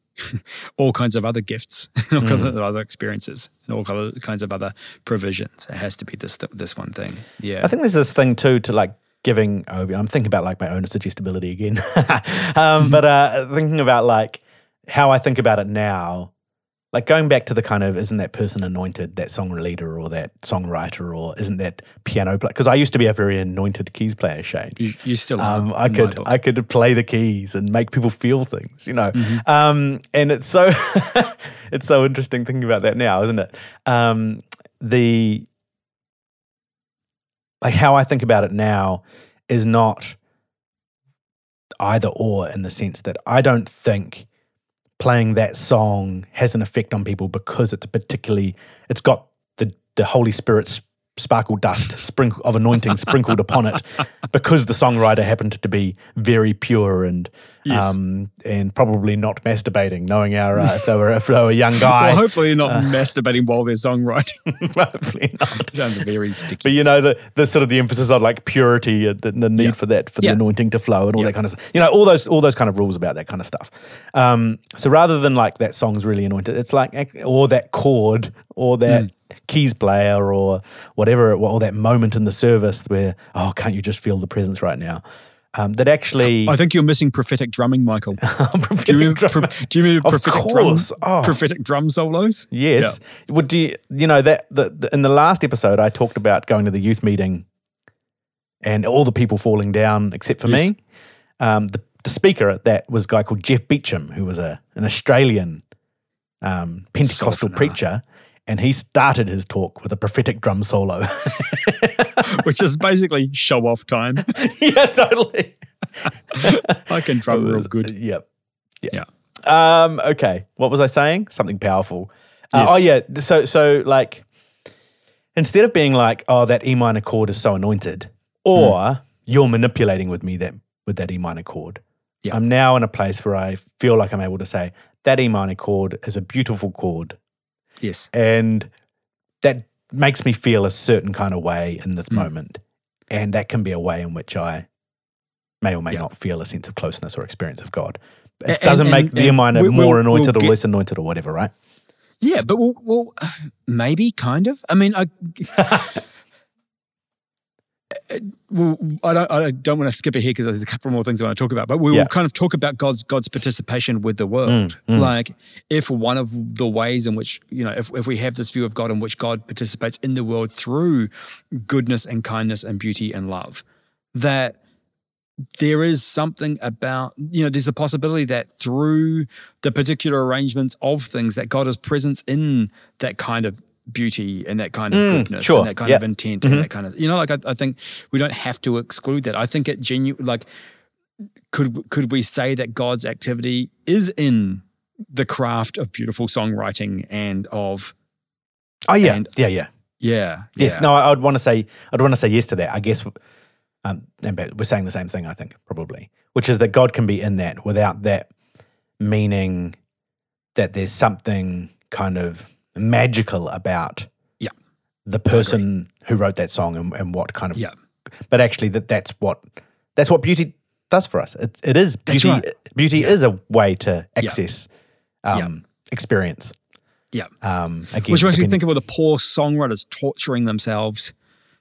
all kinds of other gifts and all kinds of other experiences and all kinds of other provisions. It has to be this one thing. Yeah. I think there's this thing too to like, giving over, I'm thinking about like my own suggestibility again, but thinking about like how I think about it now, like going back to the kind of, isn't that person anointed, that song leader or that songwriter, or isn't that piano player? Because I used to be a very anointed keys player, Shane. You still are. I could play the keys and make people feel things, you know. And it's so it's so interesting thinking about that now, isn't it? Like how I think about it now is not either or, in the sense that I don't think playing that song has an effect on people because it's got the Holy Spirit's sparkle dust sprinkle of anointing sprinkled upon it, because the songwriter happened to be very pure and probably not masturbating, knowing if they were a young guy. Well, hopefully not masturbating while they're songwriting. Hopefully not. Sounds very sticky. But you know, the sort of the emphasis on like purity, the need for that, for the anointing to flow and all that kind of stuff. You know, all those kind of rules about that kind of stuff. So rather than like that song's really anointed, it's like, or that chord, or that keys player, or whatever, or that moment in the service where, can't you just feel the presence right now? That actually, I think you're missing prophetic drumming, Michael. Do you remember prophetic drum solos? Yes. Yeah. Well, in the last episode I talked about going to the youth meeting and all the people falling down except for me. The speaker at that was a guy called Jeff Beecham, who was an Australian Pentecostal preacher. And he started his talk with a prophetic drum solo. Which is basically show-off time. Yeah, totally. I can drum real good. Yeah. Okay, what was I saying? Something powerful. So like, instead of being like, that E minor chord is so anointed, or you're manipulating with me with that E minor chord, I'm now in a place where I feel like I'm able to say, that E minor chord is a beautiful chord. Yes. And that makes me feel a certain kind of way in this moment. And that can be a way in which I may or may not feel a sense of closeness or experience of God. It doesn't make the minor more anointed or less anointed or whatever, right? Yeah, but we'll maybe kind of. I mean, I don't want to skip ahead because there's a couple more things I want to talk about, but we will kind of talk about God's participation with the world. Like, if one of the ways in which, you know, if we have this view of God in which God participates in the world through goodness and kindness and beauty and love, that there is something about, you know, there's a possibility that through the particular arrangements of things that God is present in that kind of beauty and that kind of goodness and that kind of intent and that kind of, you know, like I think we don't have to exclude that. I think it genuinely, like, could we say that God's activity is in the craft of beautiful songwriting and of No, I'd want to say yes to that. I guess, and we're saying the same thing, I think, probably, which is that God can be in that without that meaning that there's something kind of magical about the person who wrote that song and what kind of but actually that's what beauty does for us. It is beauty. Right. Beauty is a way to access experience. Yeah. Again, which makes me think about the poor songwriters torturing themselves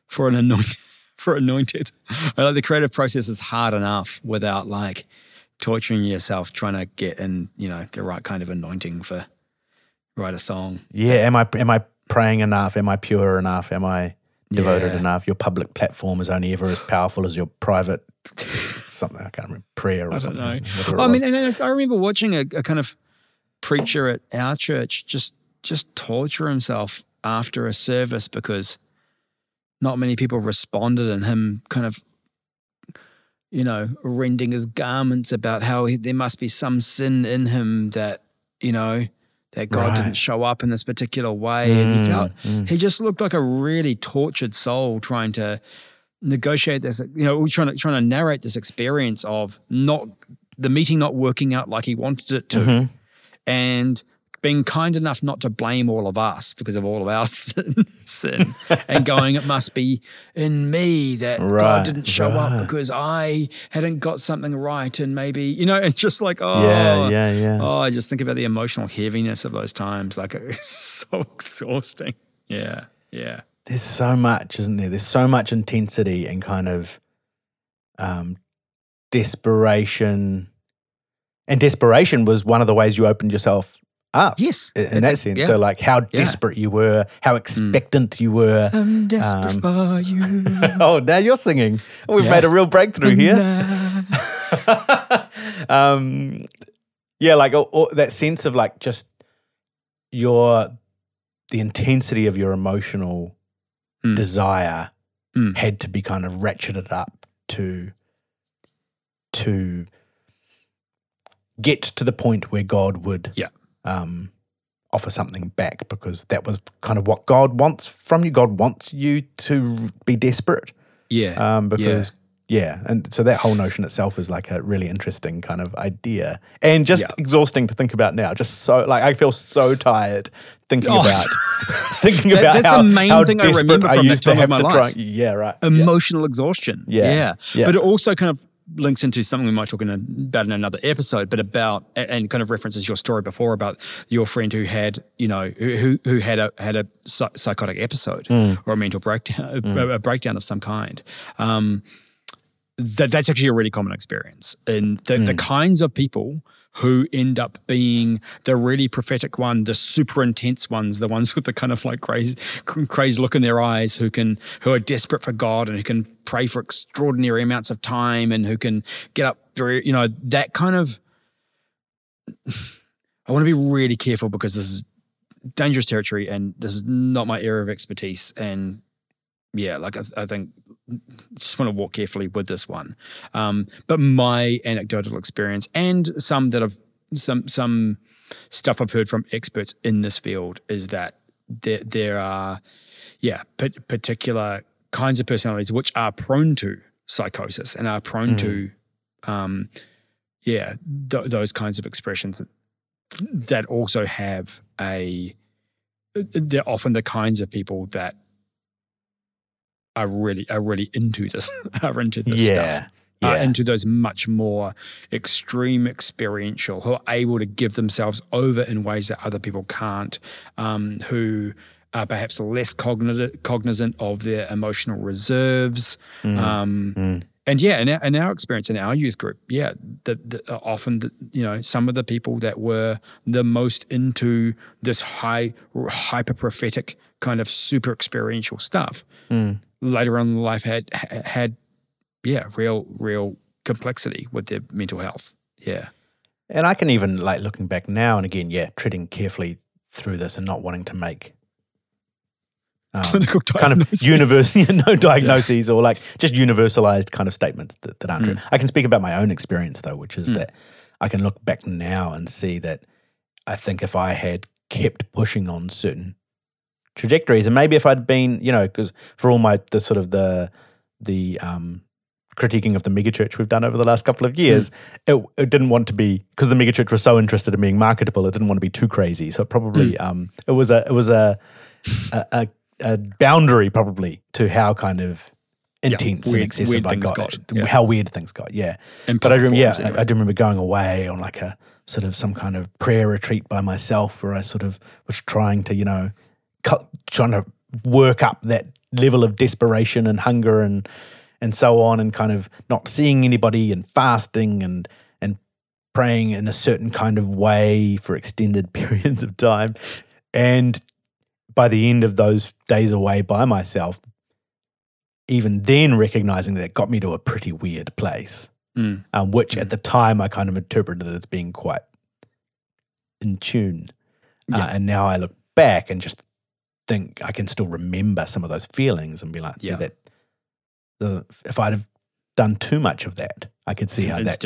for an anointed. Like, the creative process is hard enough without like torturing yourself trying to get in, you know, the right kind of anointing for write a song. Yeah. Am I praying enough? Am I pure enough? Am I devoted enough? Your public platform is only ever as powerful as your private something. I can't remember, prayer or I something. Know. I mean, and I remember watching a kind of preacher at our church just torture himself after a service because not many people responded, and him kind of, you know, rending his garments about how there must be some sin in him that, you know, that God didn't show up in this particular way. And he felt, he just looked like a really tortured soul trying to negotiate this, you know, trying to narrate this experience of not the meeting not working out like he wanted it to, and being kind enough not to blame all of us because of all of our sin and going, it must be in me that God didn't show up because I hadn't got something right, and maybe, you know, it's just like, I just think about the emotional heaviness of those times. Like, it's so exhausting. Yeah, yeah. There's so much, isn't there? There's so much intensity and kind of desperation. And desperation was one of the ways you opened yourself up. Yes. In that sense. Yeah. So, like, how desperate you were, how expectant you were. I'm desperate for you. Oh, now you're singing. We've made a real breakthrough here. Like that sense of, like, just the intensity of your emotional desire had to be kind of ratcheted up to get to the point where God would offer something back, because that was kind of what God wants from you. God wants you to be desperate. Yeah. And so that whole notion itself is like a really interesting kind of idea, and just exhausting to think about now. Just so, like, I feel so tired thinking about that's how, the main how thing I remember from that time of my life. Emotional exhaustion. Yeah. But it also kind of links into something we might talk about in another episode, but about, and kind of references your story before about your friend who had, you know, who had a psychotic episode or a mental breakdown, a breakdown of some kind. That's actually a really common experience. And the kinds of people who end up being the really prophetic one, the super intense ones, the ones with the kind of like crazy look in their eyes, who are desperate for God and who can pray for extraordinary amounts of time and who can get up very, you know, that kind of. I want to be really careful because this is dangerous territory and this is not my area of expertise. And yeah, like I think. Just want to walk carefully with this one, but my anecdotal experience and some stuff I've heard from experts in this field is that there are, particular kinds of personalities which are prone to psychosis and are prone to, those kinds of expressions that also have they're often the kinds of people that. Are really into this. Are into this stuff. Yeah. Are into those much more extreme experiential. Who are able to give themselves over in ways that other people can't. Who are perhaps less cognizant of their emotional reserves. And in our experience in our youth group, often you know, some of the people that were the most into this hyper prophetic kind of super experiential stuff. Later on in life had real complexity with their mental health. Yeah. And I can even, like, looking back now and again, treading carefully through this and not wanting to make clinical diagnoses. Kind of no diagnoses, or like just universalized kind of statements that aren't true. I can speak about my own experience though, which is that I can look back now and see that I think if I had kept pushing on certain trajectories, and maybe if I'd been, because for all my the critiquing of the megachurch we've done over the last couple of years, it didn't want to be, because the megachurch was so interested in being marketable, it didn't want to be too crazy. So it probably it was a boundary probably to how kind of intense and excessive I got. How weird things got, But I do remember going away on like a sort of some kind of prayer retreat by myself where I sort of was trying to, trying to work up that level of desperation and hunger and so on, and kind of not seeing anybody and fasting and praying in a certain kind of way for extended periods of time. And by the end of those days away by myself, even then recognizing that it got me to a pretty weird place, which at the time I kind of interpreted as being quite in tune. And now I look back and just think I can still remember some of those feelings and be like, that if I'd have done too much of that, I could see how that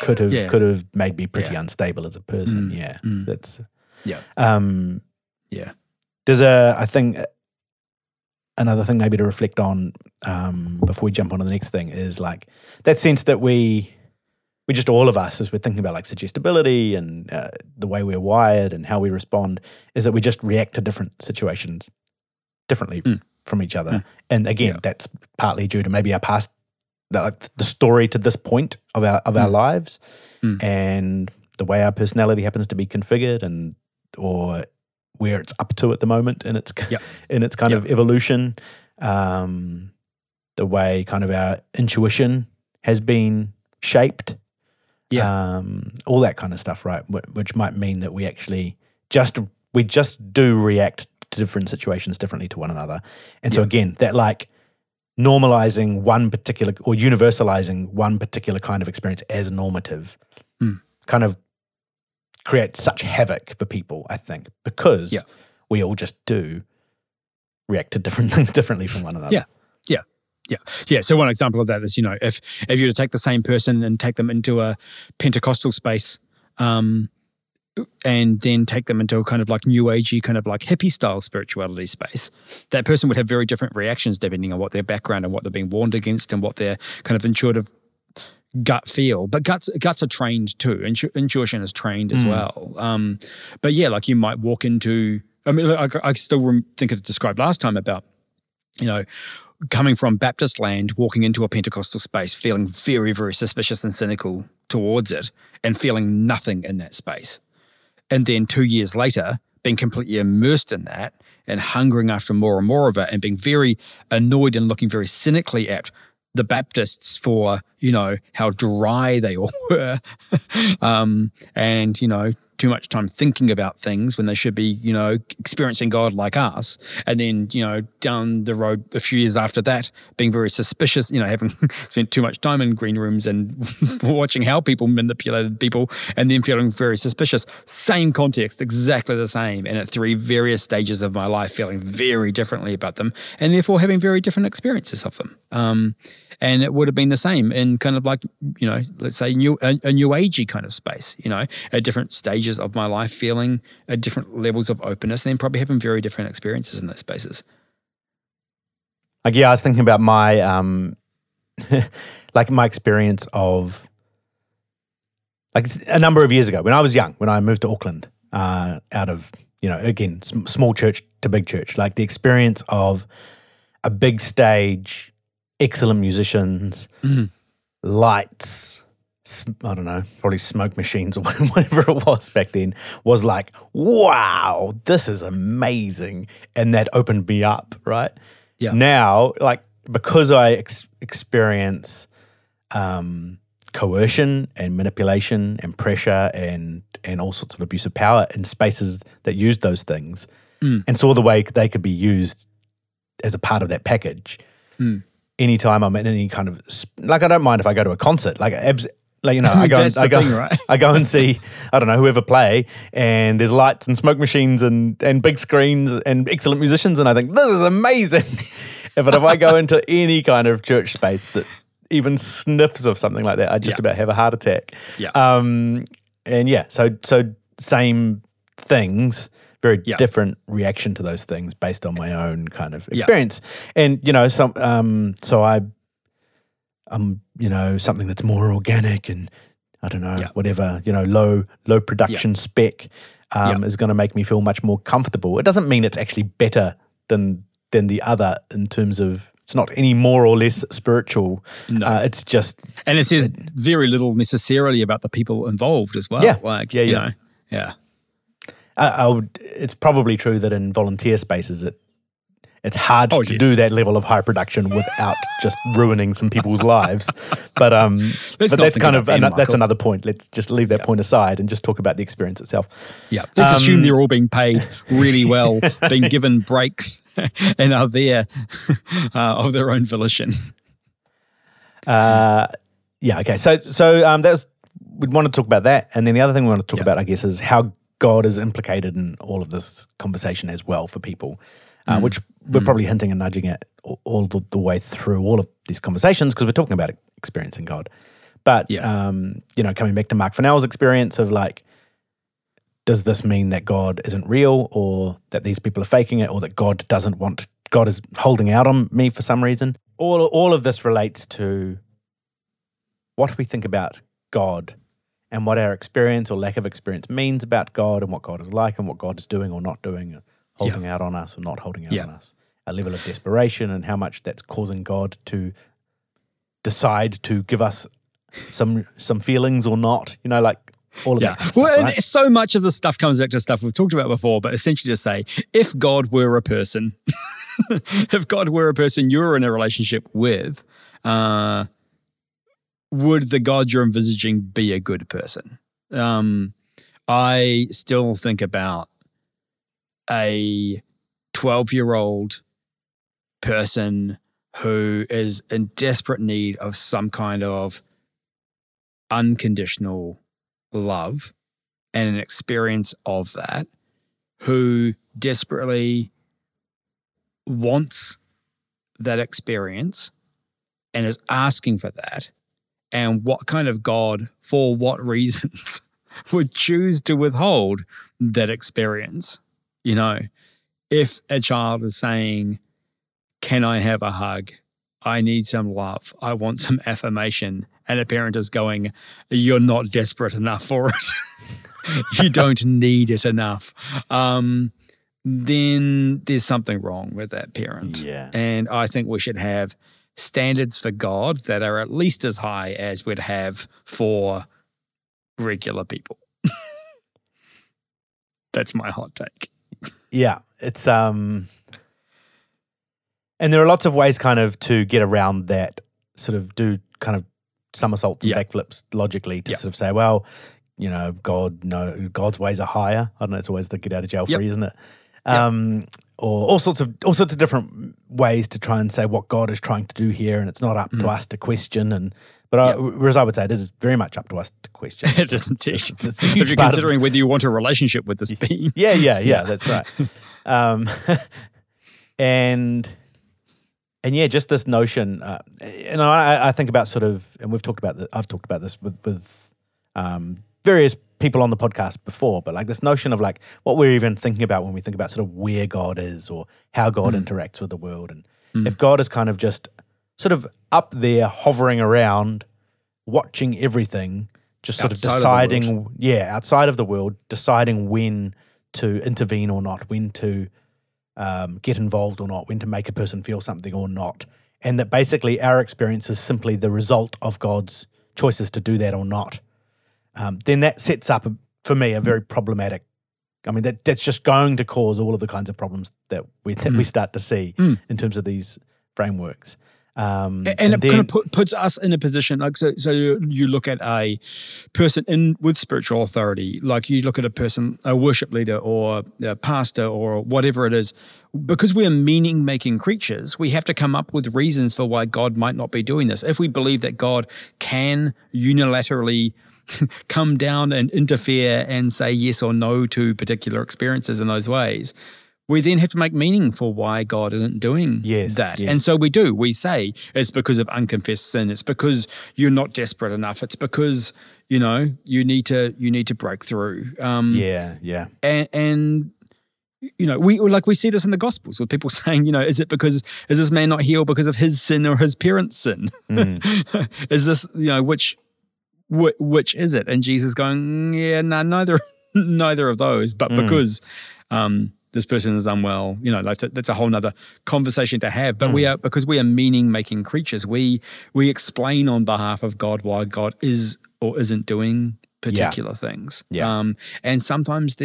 could have made me pretty unstable as a person. There's another thing maybe to reflect on before we jump on to the next thing is like that sense that we just, all of us, as we're thinking about like suggestibility and the way we're wired and how we respond, is that we just react to different situations differently from each other. And again, that's partly due to maybe our past, the story to this point of our lives and the way our personality happens to be configured or where it's up to at the moment in its kind of evolution, the way kind of our intuition has been shaped, all that kind of stuff, right? Which might mean that we actually just do react to different situations differently to one another. And so again, that like normalizing one particular or universalizing one particular kind of experience as normative kind of creates such havoc for people, I think, because we all just do react to different things differently from one another. So one example of that is, if you were to take the same person and take them into a Pentecostal space, and then take them into a kind of like new agey, kind of like hippie style spirituality space, that person would have very different reactions depending on what their background and what they're being warned against and what their kind of intuitive gut feel. But guts are trained too. Intuition is trained as well. But like you might walk into, I still think I described last time about, coming from Baptist land, walking into a Pentecostal space, feeling very, very suspicious and cynical towards it and feeling nothing in that space. And then 2 years later, being completely immersed in that and hungering after more and more of it and being very annoyed and looking very cynically at the Baptists for, how dry they all were and, too much time thinking about things when they should be, experiencing God like us. And then, down the road a few years after that, being very suspicious, having spent too much time in green rooms and watching how people manipulated people and then feeling very suspicious. Same context, exactly the same. And at three various stages of my life, feeling very differently about them and therefore having very different experiences of them. And it would have been the same in kind of like, let's say a new agey kind of space, at different stages of my life, feeling at different levels of openness and then probably having very different experiences in those spaces. Like, I was thinking about my, my experience of, a number of years ago when I was young, when I moved to Auckland out of, again, small church to big church, like the experience of a big stage, excellent musicians, lights, I don't know, probably smoke machines or whatever it was back then, was like, wow, this is amazing. And that opened me up, right? Yeah. Now, because I experience coercion and manipulation and pressure and all sorts of abusive power in spaces that use those things and saw the way they could be used as a part of that package. Anytime I'm in any kind of, I don't mind if I go to a concert, Like, you know, I go and see, I don't know, whoever play, and there's lights and smoke machines and big screens and excellent musicians, and I think, this is amazing. But if I go into any kind of church space that even sniffs of something like that, I just about have a heart attack. Yeah. And yeah, so same things, very different reaction to those things based on my own kind of experience. Yeah. And, you know, so something that's more organic and I don't know, whatever, you know, low production spec is going to make me feel much more comfortable. It doesn't mean it's actually better than the other in terms of it's not any more or less spiritual. No. It's just... And it says very little necessarily about the people involved as well. Yeah. Like, yeah, you know. Yeah. It's probably true that in volunteer spaces it's hard to do that level of high production without just ruining some people's lives. But that's kind of that's another point. Let's just leave that point aside and just talk about the experience itself. Yeah, let's assume they're all being paid really well, being given breaks, and are there of their own volition. Okay. So that's we wanted to talk about that, and then the other thing we want to talk about, I guess, is how God is implicated in all of this conversation as well for people. Which we're probably hinting and nudging at all the way through all of these conversations because we're talking about experiencing God. But, coming back to Mark Fennell's experience of like, does this mean that God isn't real or that these people are faking it or that God is holding out on me for some reason? All of this relates to what we think about God and what our experience or lack of experience means about God and what God is like and what God is doing or not doing. Holding out on us or not holding out on us, a level of desperation and how much that's causing God to decide to give us some feelings or not, you know, like all of that kind of stuff, right? And so much of this stuff comes back to stuff we've talked about before, but essentially to say, if God were a person, if God were a person you were in a relationship with, would the God you're envisaging be a good person? I still think about a 12-year-old person who is in desperate need of some kind of unconditional love and an experience of that, who desperately wants that experience and is asking for that, and what kind of God, for what reasons, would choose to withhold that experience? You know, if a child is saying, can I have a hug? I need some love. I want some affirmation. And a parent is going, you're not desperate enough for it. You don't need it enough. Then there's something wrong with that parent. Yeah. And I think we should have standards for God that are at least as high as we'd have for regular people. That's my hot take. Yeah, it's and there are lots of ways kind of to get around that, sort of do kind of somersaults and backflips logically to sort of say, well, you know, God's ways are higher. I don't know, it's always the get out of jail free, isn't it? Or all sorts of different ways to try and say what God is trying to do here, and it's not up to us to question. Whereas I would say it is very much up to us to question. It isn't it? It's a huge if you're considering whether you want a relationship with this being. Yeah, that's right. And just this notion, and I think about sort of, and we've talked about this, I've talked about this with various people on the podcast before, but like this notion of like what we're even thinking about when we think about sort of where God is or how God interacts with the world. And if God is kind of just sort of up there, hovering around, watching everything, just sort outside of deciding, of outside of the world, deciding when to intervene or not, when to get involved or not, when to make a person feel something or not. And that basically our experience is simply the result of God's choices to do that or not. Then that sets up, for me, a very problematic, I mean, that's just going to cause all of the kinds of problems that we start to see in terms of these frameworks. And it kind of puts us in a position, like, so you look at a person with spiritual authority, like you look at a person, a worship leader or a pastor or whatever it is, because we're meaning-making creatures, we have to come up with reasons for why God might not be doing this. If we believe that God can unilaterally come down and interfere and say yes or no to particular experiences in those ways, we then have to make meaning for why God isn't doing that. Yes. And so we do. We say it's because of unconfessed sin. It's because you're not desperate enough. It's because, you know, you need to break through. And you know, we see this in the Gospels with people saying, you know, is this man not healed because of his sin or his parents' sin? Mm. Is this, you know, which is it? And Jesus going, neither of those, but because this person is unwell, you know, like that's a whole nother conversation to have. But because we are meaning-making creatures, we explain on behalf of God why God is or isn't doing particular things. Yeah. And sometimes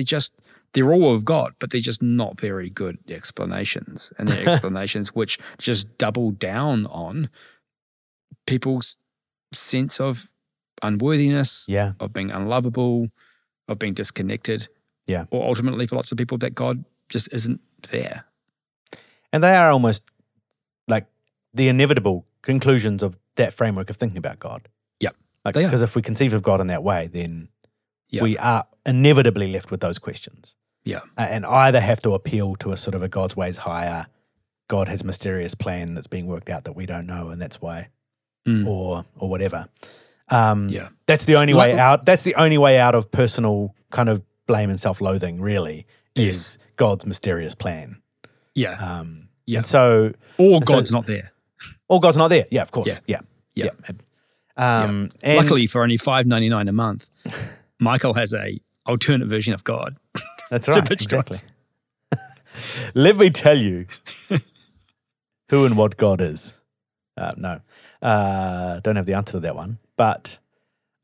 they're all of God, but they're just not very good explanations. And they're explanations which just double down on people's sense of unworthiness, of being unlovable, of being disconnected. Yeah. Or ultimately for lots of people that God just isn't there. And they are almost like the inevitable conclusions of that framework of thinking about God. Yeah. Because if we conceive of God in that way, then we are inevitably left with those questions. Yeah. And either have to appeal to a sort of a God's ways higher, God has mysterious plan that's being worked out that we don't know and that's why, or whatever. That's the only way out. That's the only way out of personal kind of blame and self-loathing, really, is God's mysterious plan. Yeah. And so, God's not there. Or God's not there. Yeah, of course. Yeah. And luckily, for only $5.99 a month, Michael has an alternate version of God. That's right. Exactly. Let me tell you who and what God is. Don't have the answer to that one, but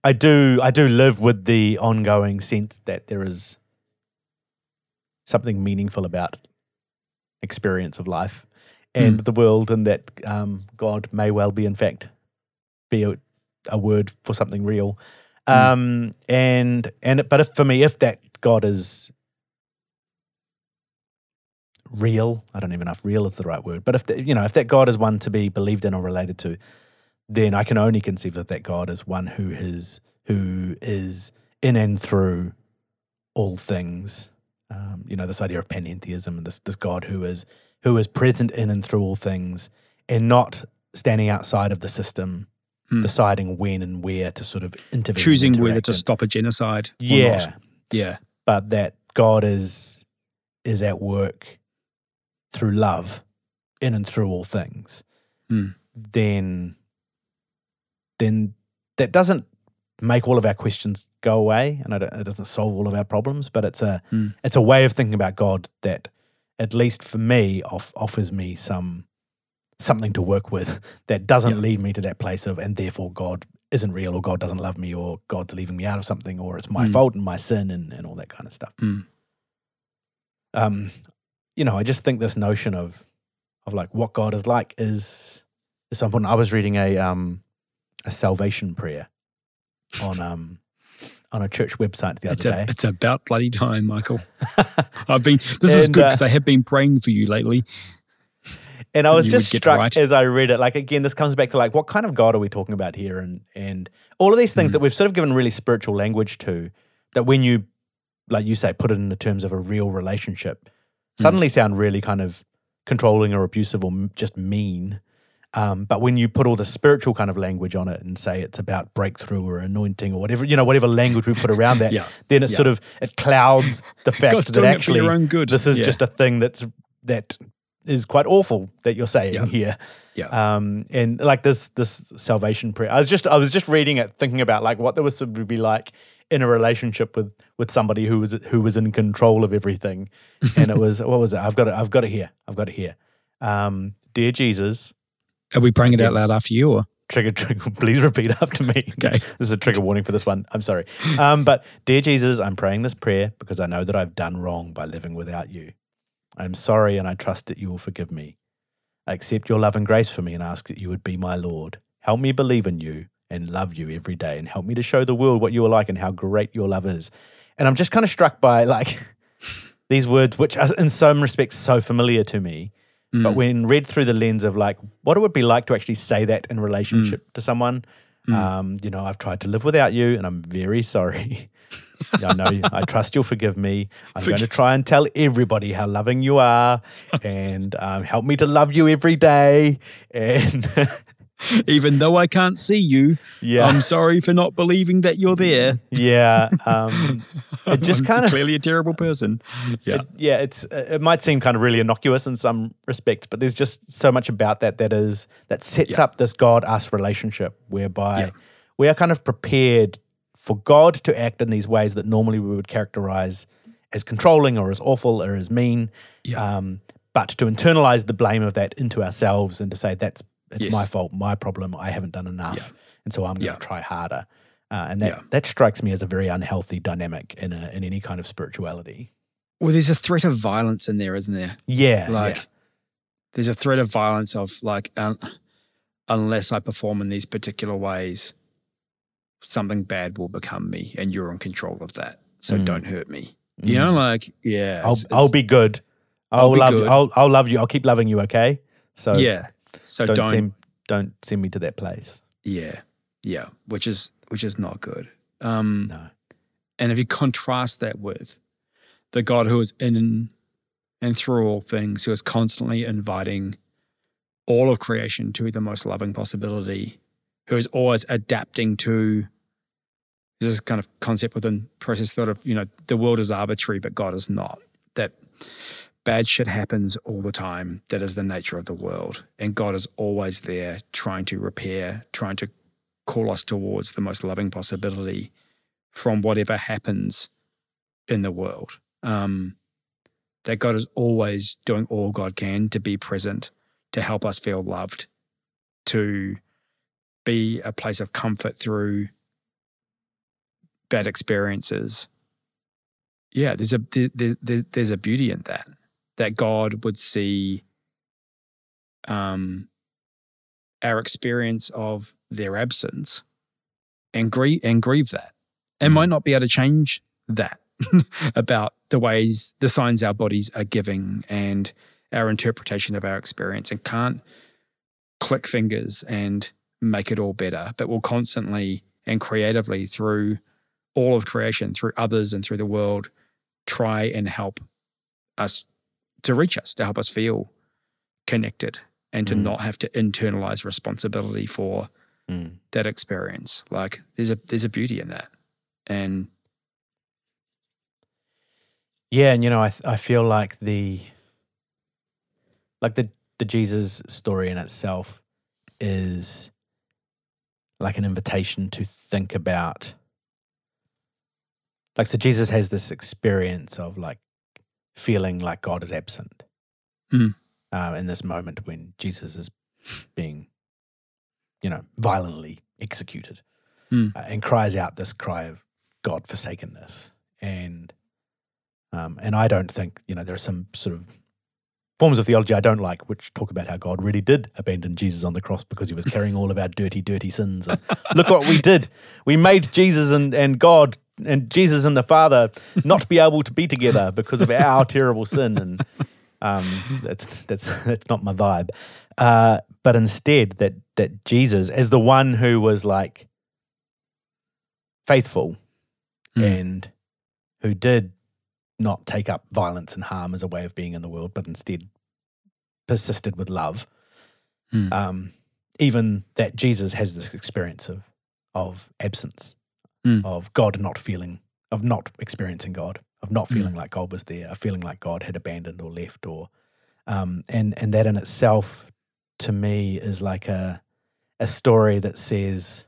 I do live with the ongoing sense that there is something meaningful about experience of life and the world, and that God may well be, in fact, be a word for something real. But if that God is real, I don't even know if "real" is the right word. But if that God is one to be believed in or related to, then I can only conceive of that God as one who is in and through all things. You know, this idea of panentheism and this God who is present in and through all things and not standing outside of the system, deciding when and where to sort of intervene. Choosing whether to stop a genocide or not. Yeah. But that God is at work through love in and through all things. Then that doesn't make all of our questions go away, and it doesn't solve all of our problems, but it's a way of thinking about God that, at least for me, offers me something to work with that doesn't lead me to that place of, and therefore God isn't real, or God doesn't love me, or God's leaving me out of something, or it's my fault and my sin and all that kind of stuff. You know, I just think this notion of like what God is like is so important. I was reading a salvation prayer on a church website the other day. It's about bloody time, Michael. This is good because I have been praying for you lately. And I was just struck as I read it. Like, again, this comes back to like, what kind of God are we talking about here? And all of these things that we've sort of given really spiritual language to, that when you, like you say, put it in the terms of a real relationship, suddenly sound really kind of controlling or abusive or just mean. But when you put all the spiritual kind of language on it and say it's about breakthrough or anointing or whatever, you know, whatever language we put around that, then it sort of, it clouds the fact that actually this is just a thing that is quite awful that you're saying here. Yeah. And like this salvation prayer, I was just reading it, thinking about like what that would be like in a relationship with somebody who was in control of everything. And it was, what was it? I've got it here. Dear Jesus. Are we praying it out loud after you, or? Trigger, please repeat after me. Okay. This is a trigger warning for this one. I'm sorry. But dear Jesus, I'm praying this prayer because I know that I've done wrong by living without you. I'm sorry, and I trust that you will forgive me. I accept your love and grace for me and ask that you would be my Lord. Help me believe in you and love you every day, and help me to show the world what you are like and how great your love is. And I'm just kind of struck by like these words, which are in some respects so familiar to me, but when read through the lens of like what it would be like to actually say that in relationship to someone. You know, I've tried to live without you and I'm very sorry. I know, I trust you'll forgive me. I'm going to try and tell everybody how loving you are, and help me to love you every day. And even though I can't see you, I'm sorry for not believing that you're there. It just I'm kind of clearly a terrible person. It might seem kind of really innocuous in some respects, but there's just so much about that sets up this God-us relationship, whereby we are kind of prepared for God to act in these ways that normally we would characterize as controlling or as awful or as mean, but to internalize the blame of that into ourselves and to say it's my fault, my problem, I haven't done enough, and so I'm going to try harder. And that strikes me as a very unhealthy dynamic in any kind of spirituality. Well, there's a threat of violence in there, isn't there? Yeah. There's a threat of violence of like, unless I perform in these particular ways, something bad will become me and you're in control of that. So don't hurt me. You know, like, I'll be good. I'll love you. I'll love you. I'll keep loving you, okay? So don't send me to that place. Yeah. Yeah. Which is not good. No. And if you contrast that with the God who is in and through all things, who is constantly inviting all of creation to the most loving possibility, who is always adapting to this kind of concept within process thought of, you know, the world is arbitrary, but God is not. That bad shit happens all the time. That is the nature of the world. And God is always there trying to repair, trying to call us towards the most loving possibility from whatever happens in the world. That God is always doing all God can to be present, to help us feel loved, to be a place of comfort through bad experiences. Yeah, there's a beauty in that. That God would see our experience of their absence and grieve that, and might not be able to change that about the ways, the signs our bodies are giving and our interpretation of our experience, and can't click fingers and make it all better, but will constantly and creatively through all of creation, through others and through the world, try and help us to reach us, to help us feel connected, and to not have to internalize responsibility for that experience. Like there's a beauty in that. And yeah, and you know, I feel like the Jesus story in itself is like an invitation to think about, like, so Jesus has this experience of like feeling like God is absent in this moment when Jesus is being, you know, violently executed, and cries out this cry of God forsakenness. And I don't think, you know, there are some sort of forms of theology I don't like, which talk about how God really did abandon Jesus on the cross because he was carrying all of our dirty, dirty sins. And look what we did. We made Jesus and God and Jesus and the Father not be able to be together because of our terrible sin. And that's not my vibe. But instead that Jesus, as the one who was like faithful and who did not take up violence and harm as a way of being in the world, but instead persisted with love. Even that Jesus has this experience of absence, of God not feeling, of not experiencing God, of not feeling like God was there, of feeling like God had abandoned or left, or and that in itself to me is like a story that says,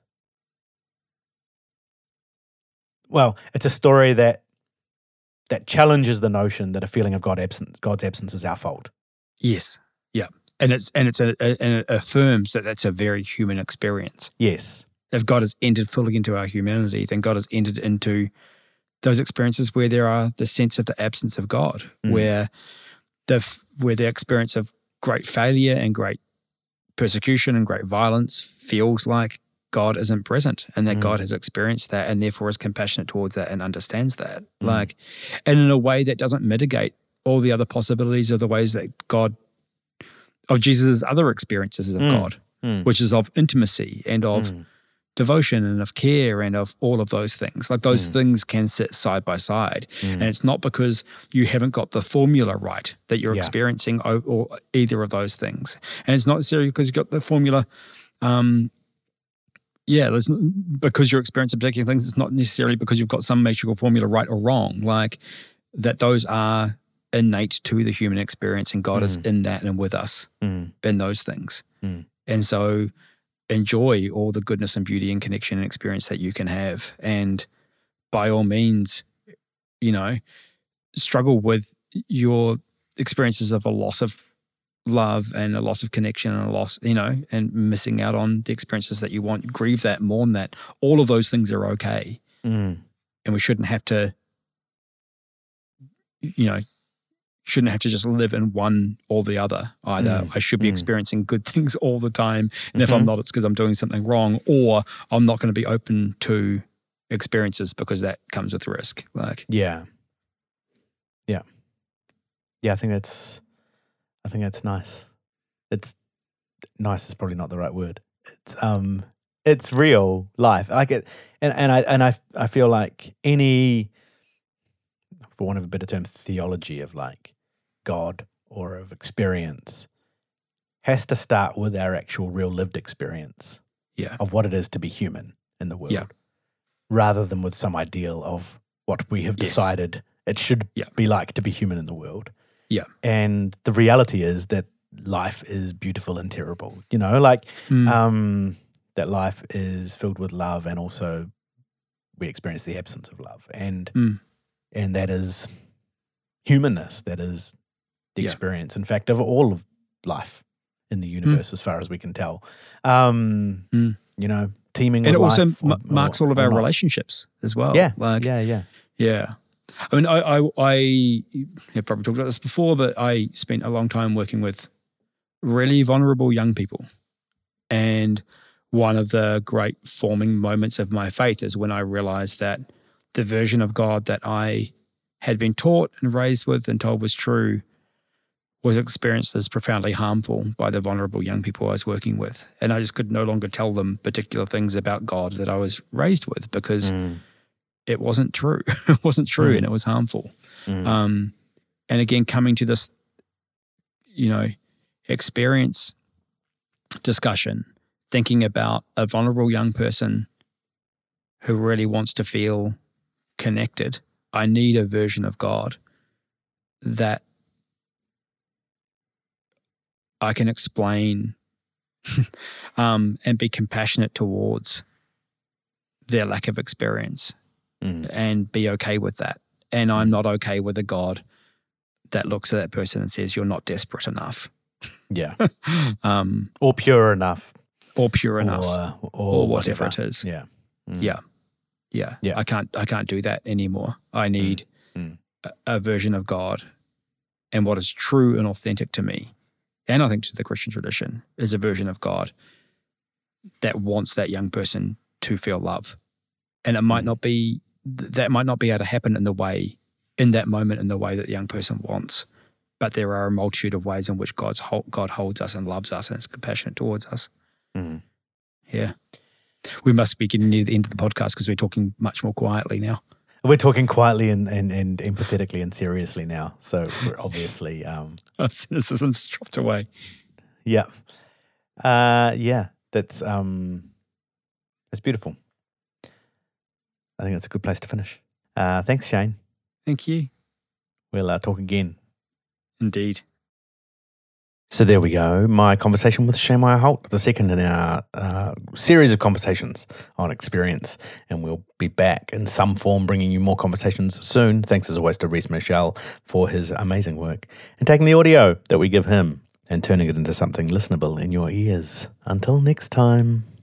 well, it's a story that challenges the notion that a feeling of God's absence is our fault. Yes. Yeah. And it affirms that that's a very human experience. Yes. If God has entered fully into our humanity, then God has entered into those experiences where there are the sense of the absence of God, where the experience of great failure and great persecution and great violence feels like God isn't present, and that God has experienced that and therefore is compassionate towards that and understands that. Like, and in a way that doesn't mitigate all the other possibilities of the ways that God, of Jesus' other experiences of God, which is of intimacy and of devotion and of care and of all of those things. Like those things can sit side by side. And it's not because you haven't got the formula right that you're experiencing or either of those things. And it's not necessarily because you've got the formula, because you're experiencing particular things, it's not necessarily because you've got some magical formula right or wrong. Like that those are innate to the human experience, and God is in that and with us in those things. And so enjoy all the goodness and beauty and connection and experience that you can have. And by all means, you know, struggle with your experiences of a loss of love and a loss of connection and a loss, you know, and missing out on the experiences that you want. Grieve that, mourn that. All of those things are okay. And we shouldn't have to, you know, shouldn't have to just live in one or the other either. I should be experiencing good things all the time. And if I'm not, it's because I'm doing something wrong, or I'm not going to be open to experiences because that comes with risk. Like, Yeah, I think that's nice. It's nice is probably not the right word. It's real life. Like it, and I feel like any, for want of a better term, theology of like God or of experience has to start with our actual real lived experience of what it is to be human in the world, rather than with some ideal of what we have decided it should be like to be human in the world. Yeah. And the reality is that life is beautiful and terrible, you know, like that life is filled with love, and also we experience the absence of love. And that is humanness. That is the experience, in fact, of all of life in the universe, as far as we can tell. You know, teeming with life. And it also marks all of our relationships as well. Yeah, like, yeah. I mean, I probably talked about this before, but I spent a long time working with really vulnerable young people. And one of the great forming moments of my faith is when I realized that the version of God that I had been taught and raised with and told was true was experienced as profoundly harmful by the vulnerable young people I was working with. And I just could no longer tell them particular things about God that I was raised with, because it wasn't true. It wasn't true and it was harmful. And again, coming to this, you know, experience discussion, thinking about a vulnerable young person who really wants to feel connected, I need a version of God that I can explain and be compassionate towards their lack of experience and be okay with that. And I'm not okay with a God that looks at that person and says, you're not desperate enough. Or pure enough. Or pure enough. Or whatever it is. Yeah. I can't do that anymore. I need a version of God, and what is true and authentic to me, and I think to the Christian tradition, is a version of God that wants that young person to feel love. And it might not be, that might not be able to happen in the way, in that moment, in the way that the young person wants. But there are a multitude of ways in which God holds us and loves us and is compassionate towards us. Yeah. We must be getting near the end of the podcast because we're talking much more quietly now. We're talking quietly and empathetically and seriously now. So we're obviously... our cynicism's dropped away. Yeah. That's beautiful. I think that's a good place to finish. Thanks, Shane. Thank you. We'll talk again. Indeed. So there we go, my conversation with Shane Holt, the second in our series of conversations on experience. And we'll be back in some form bringing you more conversations soon. Thanks as always to Rhys Michel for his amazing work and taking the audio that we give him and turning it into something listenable in your ears. Until next time.